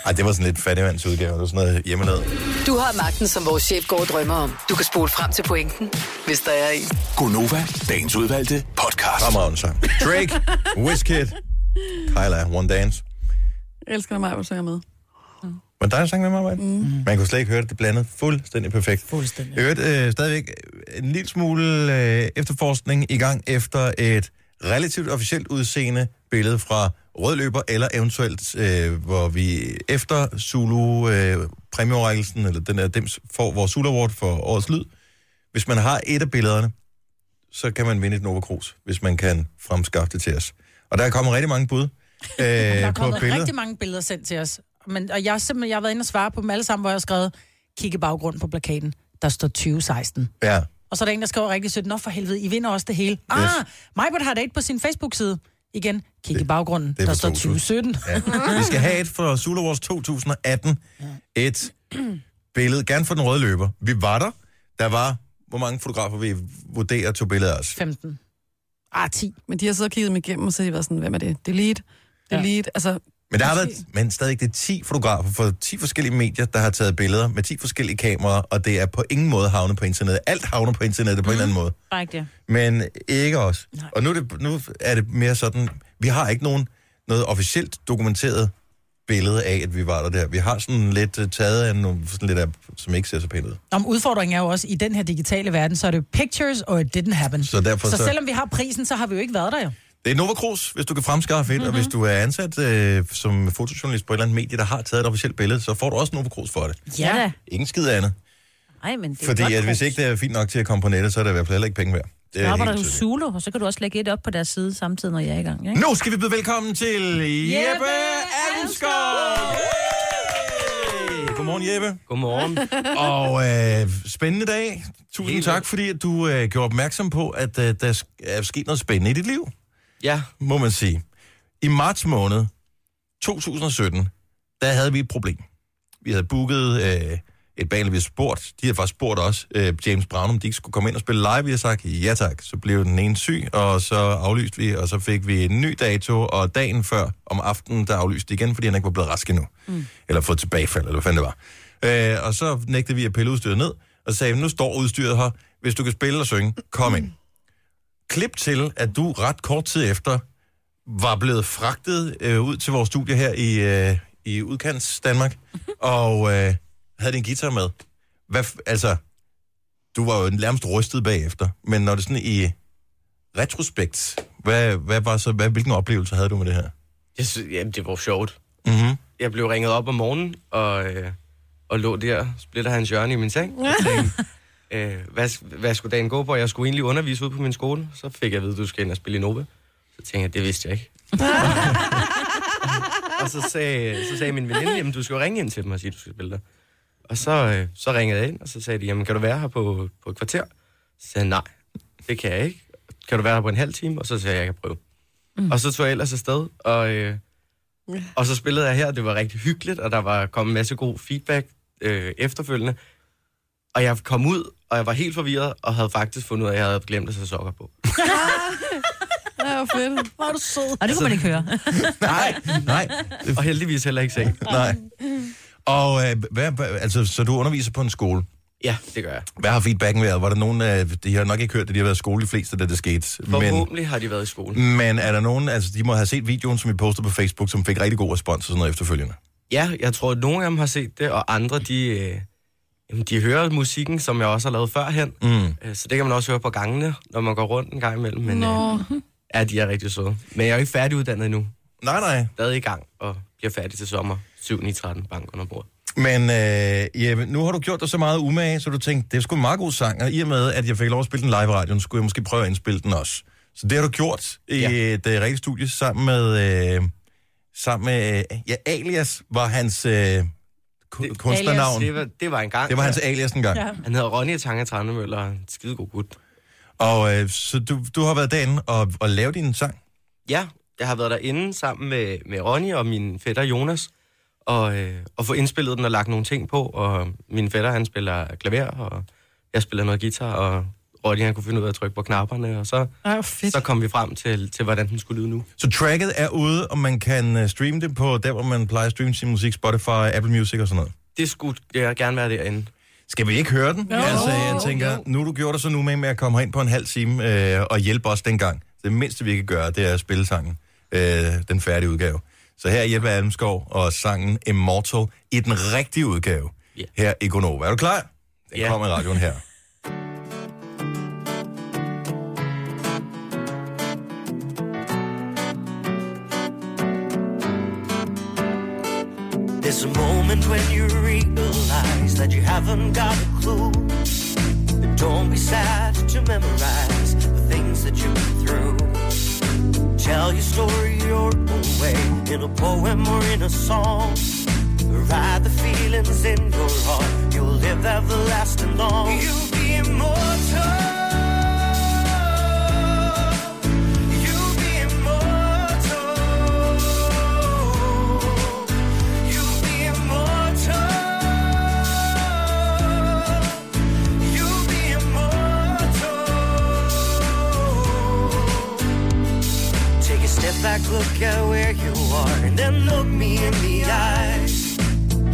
Ej, det var sådan lidt fattigmandsudgave. Det var sådan noget hjemmelad. Du har magten, som vores chef går og drømmer om. Du kan spole frem til pointen, hvis der er en. Gunnova, dagens udvalgte podcast. Fremragende sang. Drake, Wizkid, Tyler, One Dance. Jeg elsker dig meget, hvor du synger med. Men der er en sang med mig, arbejde. Mm. Man kunne slet ikke høre det. Det blandede fuldstændig perfekt. Fuldstændig. Jeg hørte stadigvæk en lille smule efterforskning i gang efter et relativt officielt udseende billede fra rødløber, eller eventuelt, hvor vi efter Zulu præmieoverrækkelsen, eller den der dems, får vores Sula Award for årets lyd. Hvis man har et af billederne, så kan man vinde et Nova Cruz, hvis man kan fremskaffe det til os. Og der er kommet rigtig mange bud på billeder. Der er kommet rigtig mange billeder sendt til os. Men, og jeg har været inde og svare på dem alle sammen, hvor jeg har skrevet, kigge baggrunden på plakaten, der står 2016. Ja. Og så er der en, der skriver rigtig sødt, nå for helvede, I vinder også det hele. Yes. Ah, Majbert har det et på sin Facebook-side. Igen, kigge i baggrunden, der står 2017. Ja. Vi skal have et for Sula Awards 2018. Ja. Et billede, gerne for den røde løber. Vi var der. Der var, hvor mange fotografer vi vurderer tog billeder af os? 15. 10. Men de har så kigget dem igennem, og så har de været sådan, hvem er det? Delete. Altså... Men der har været, men stadig det 10 fotografer fra 10 forskellige medier, der har taget billeder med 10 forskellige kameraer, og det er på ingen måde havnet på internettet. Alt havner på internettet på en eller anden måde. Rigtigt. Men ikke os. Nej. Og nu er det mere sådan, vi har ikke noget officielt dokumenteret billede af, at vi var der. Vi har sådan lidt taget af nogle, sådan lidt af, som ikke ser så pænt ud. Om udfordringen er jo også, i den her digitale verden, så er det jo pictures, og it didn't happen. Så selvom vi har prisen, så har vi jo ikke været der jo. Det er Nova Cruz, hvis du kan fremskaffe et, og hvis du er ansat som fotojournalist på et eller andet medie, der har taget et officielt billede, så får du også Nova Cruz for det. Ja. Ingen skid andet. Nej, men det er fordi, hvis ikke det er fint nok til at komme på nettet, så er der i hvert fald heller ikke penge værd. Så arbejder du solo, og så kan du også lægge et op på deres side samtidig, når jeg er i gang. Ikke? Nu skal vi byde velkommen til Jeppe Almskov! Godmorgen, Jeppe. Godmorgen. Og spændende dag. Tusind tak, fordi at du gjorde opmærksom på, at der er sket noget spændende i dit liv. Ja, må man sige. I marts måned 2017, der havde vi et problem. Vi havde booket et band, vi har spurgt. De har faktisk spurgt også James Brown, om de ikke skulle komme ind og spille live. Vi har sagt, ja tak. Så blev den ene syg, og så aflyste vi, og så fik vi en ny dato, og dagen før om aftenen, der aflyste de igen, fordi han ikke var blevet rask endnu. Mm. Eller fået tilbagefald, eller hvad fanden det var. Og så nægtede vi at pille udstyret ned, og sagde, nu står udstyret her. Hvis du kan spille og synge, kom ind. Klip til, at du ret kort tid efter var blevet fragtet ud til vores studie her i udkants Danmark, og havde din guitar med. Altså, du var jo nærmest rystet bagefter, men når det sådan i retrospekt, hvad var så, hvilken oplevelse havde du med det her? Jeg synes, jamen, det var sjovt. Mm-hmm. Jeg blev ringet op om morgenen, og lå der, splitter hans hjørne i min seng. Hvad skulle dagen gå på? Jeg skulle egentlig undervise ud på min skole. Så fik jeg at vide, du skal ind og spille i Nova. Så tænkte jeg, det vidste jeg ikke. Og så sagde min veninde, jamen du skal ringe ind til dem og sige, du skal spille der. Og så ringede jeg ind, og så sagde de, jamen kan du være her på et kvarter? Så sagde jeg, nej, det kan jeg ikke. Kan du være her på en halv time? Og så sagde jeg, jeg kan prøve. Mm. Og så tog jeg ellers afsted, og så spillede jeg her, det var rigtig hyggeligt, og der var kommet en masse god feedback efterfølgende. Og jeg kom ud, og jeg var helt forvirret, og havde faktisk fundet ud af, at jeg havde glemt at sætte sokker på. Det var fedt. Var du sød. Og det kunne man ikke høre. Nej. Og heldigvis heller ikke se. Nej. Og så du underviser på en skole? Ja, det gør jeg. Hvad har feedbacken været? Var der nogen, de har nok ikke hørt, at de har været i skole de fleste, da det skete. Forhåbentlig har de været i skole. Men er der nogen, altså de må have set videoen, som vi postede på Facebook, som fik rigtig god respons og sådan noget efterfølgende? Ja, jeg tror, at nogle af dem har set det, og andre, de hører musikken, som jeg også har lavet førhen. Mm. Så det kan man også høre på gangene, når man går rundt en gang imellem. Men de er rigtig søde. Men jeg er jo ikke færdiguddannet endnu. Nej. Stadig i gang og bliver færdig til sommer. 7.9.13, bank under bordet. Men Jeppe, nu har du gjort dig så meget umage, så du tænkte, det er sgu en meget god sang. Og i og med, at jeg fik lov at spille den live i radioen, skulle jeg måske prøve at indspille den også. Så det har du gjort i et rigtigt studie sammen med Alias var hans... kunstnernavn. Det var en gang. Det var hans alias en gang. Ja. Han hedder Ronny Tange Trandemøller, en skidegod gut. Og så du har været derinde og lavet din sang? Ja, jeg har været derinde sammen med Ronny og min fætter Jonas, og få indspillet den og lagt nogle ting på, og min fætter han spiller klaver, og jeg spiller noget guitar, og Ronny han kunne finde ud af at trykke på knapperne, og så kom vi frem til hvordan den skulle lyde nu. Så tracket er ude, og man kan streame det på der, hvor man plejer at streame sin musik, Spotify, Apple Music og sådan noget? Det skulle jeg gerne være derinde. Skal vi ikke høre den? No. Altså, jeg tænker, nu du gjorde dig så nu med at komme ind på en halv time og hjælpe os dengang. Det mindste vi kan gøre, det er at spille sangen, den færdige udgave. Så her er Jeppe Almskov og sangen Immortal i den rigtige udgave her i Gunnova. Er du klar? Den kommer i radioen her. There's a moment when you realize that you haven't got a clue. But don't be sad to memorize the things that you've been through. Tell your story your own way, in a poem or in a song. Ride the feelings in your heart, you'll live everlasting long. You'll be immortal. Back, look at where you are, and then look me in the eyes.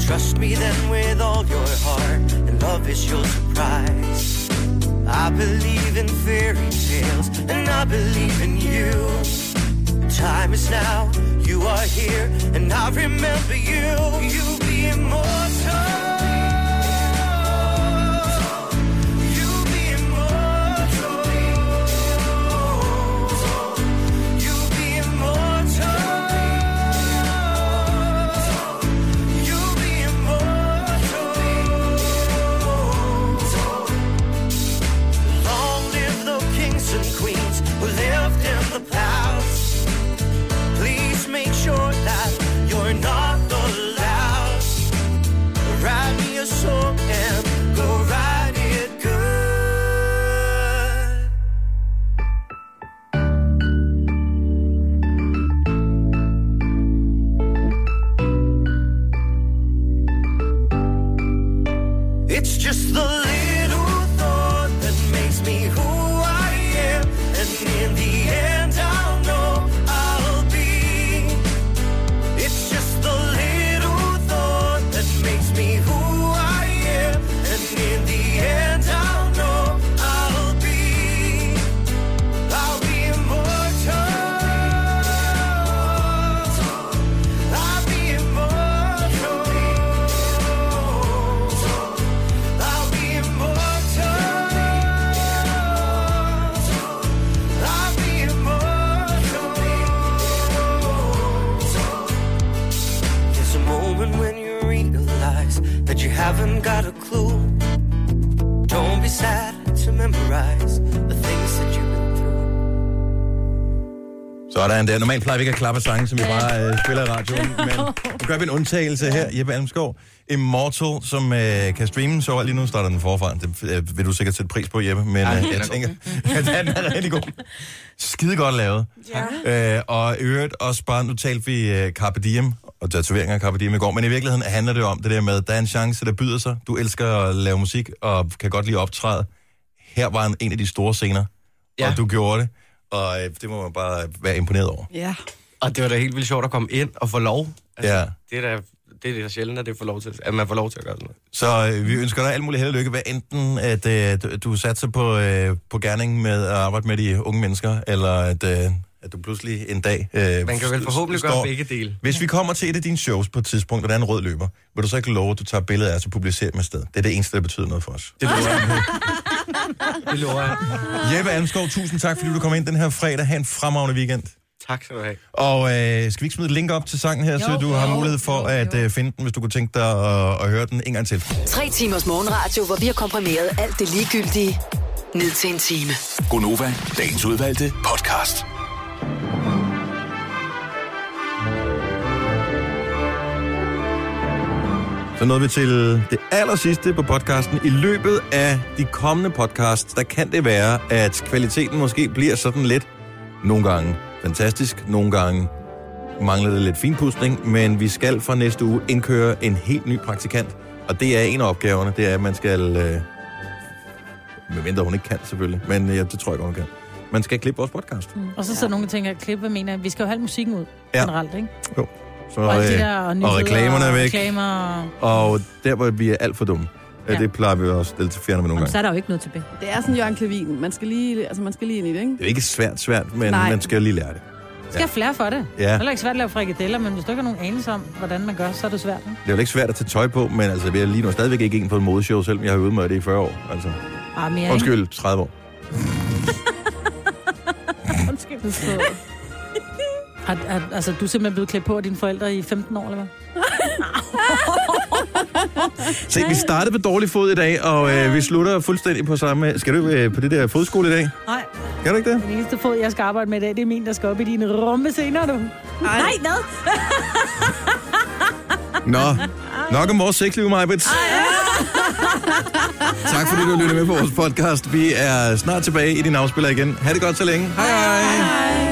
Trust me then with all your heart, and love is your surprise. I believe in fairy tales, and I believe in you. Time is now, you are here, and I remember you. You'll be immortal. Please make sure that you're not allowed It's just the little thought that makes me who I am. And in the end I'll know I'll be. It's just the little thought that makes me who I am. And in the end I'll know I'll be immortal. I'll be immortal. I'll be immortal. I'll be immortal. There's a moment when you realize that you haven't got a clue. Don't be sad to memorize the things that you. Sådan der. Normalt plejer vi ikke at klappe sange, som vi bare spiller i radioen, men nu gør vi en undtagelse her. Jeppe Almskov, Immortal, som kan streame, så lige nu starter den forfra. Det vil du sikkert sætte pris på, Jeppe, men jeg tænker, at den er rigtig god. Skide godt lavet. Ja. Og i øvrigt også bare, nu talte vi Carpe Diem, og tatoveringer af Carpe Diem i går, men i virkeligheden handler det om det der med, at der er en chance, der byder sig. Du elsker at lave musik, og kan godt lide at optræde. Her var en af de store scener, og du gjorde det. Og det må man bare være imponeret over. Ja. Og det var da helt vildt sjovt at komme ind og få lov. Altså, det er sjældent, at det får lov til, at man får lov til at gøre sådan noget. Så vi ønsker dig alt muligt held og lykke, hvad enten at du satser på gerning med at arbejde med de unge mennesker, eller at du pludselig en dag... man kan vel forhåbentlig gøre begge dele. Hvis vi kommer til et af dine shows på et tidspunkt, og der er en rød løber, vil du så ikke love, at du tager billeder af os og publicerer dem afsted? Det er det eneste, der betyder noget for os. Det lover jeg. Det lover jeg. Jeppe Almskov, tusind tak, fordi du kom ind den her fredag. Ha' en fremragende weekend. Tak skal du have. Og skal vi ikke smide et link op til sangen her, så du har mulighed for at finde den, hvis du kunne tænke dig at høre den en gang til. 3 timers morgenradio, hvor vi har komprimeret alt det ligegyldige ned til en time. Gunnova, dagens udvalgte podcast. Så nåede vi til det allersidste på podcasten. I løbet af de kommende podcasts, der kan det være, at kvaliteten måske bliver sådan lidt nogle gange fantastisk, nogle gange mangler det lidt finpudsning, men vi skal fra næste uge indkøre en helt ny praktikant, og det er en af opgaverne, det er, at man skal, medmindre hun ikke kan selvfølgelig, men det tror jeg godt, hun kan. Man skal klippe vores podcast. Mm. Og så sidder nogen og tænker, klippe, hvad mener jeg? Vi skal jo have musikken ud generelt, ikke? Jo. Så, og de der og reklamerne er væk. Reklamer. Og der, hvor vi er alt for dumme. Ja. Det plejer vi også at fjerne med nogle gange. Så er der jo ikke noget tilbage. Det er sådan Jørgen Klevin. Man skal lige ind i det, ikke? Det er ikke svært, men man skal lige lære det. Ja. Skal flere for det? Ja. Det er heller ikke svært at lave frikadeller, men hvis du ikke har nogen anelse om, hvordan man gør, så er det svært. Ikke? Det er jo ikke svært at tage tøj på, men altså, vi er lige nu stadigvæk ikke en på en modeshow, selvom jeg har øvet mig det i 40 år. Altså. Undskyld, 30 år. Altså, du er simpelthen blevet klædt på af dine forældre i 15 år, eller hvad? Se, vi startede på dårlig fod i dag, og vi slutter fuldstændig på samme... Skal du på det der fodskole i dag? Nej. Kan du ikke det? Den eneste fod, jeg skal arbejde med i dag, det er min, der skal op i dine rumpe senere, du. Nej, hvad? Nå, nok om vores sexliv, Majbrit. Tak fordi du lyttede med på vores podcast. Vi er snart tilbage i din afspiller igen. Ha' det godt så længe. Hej hej.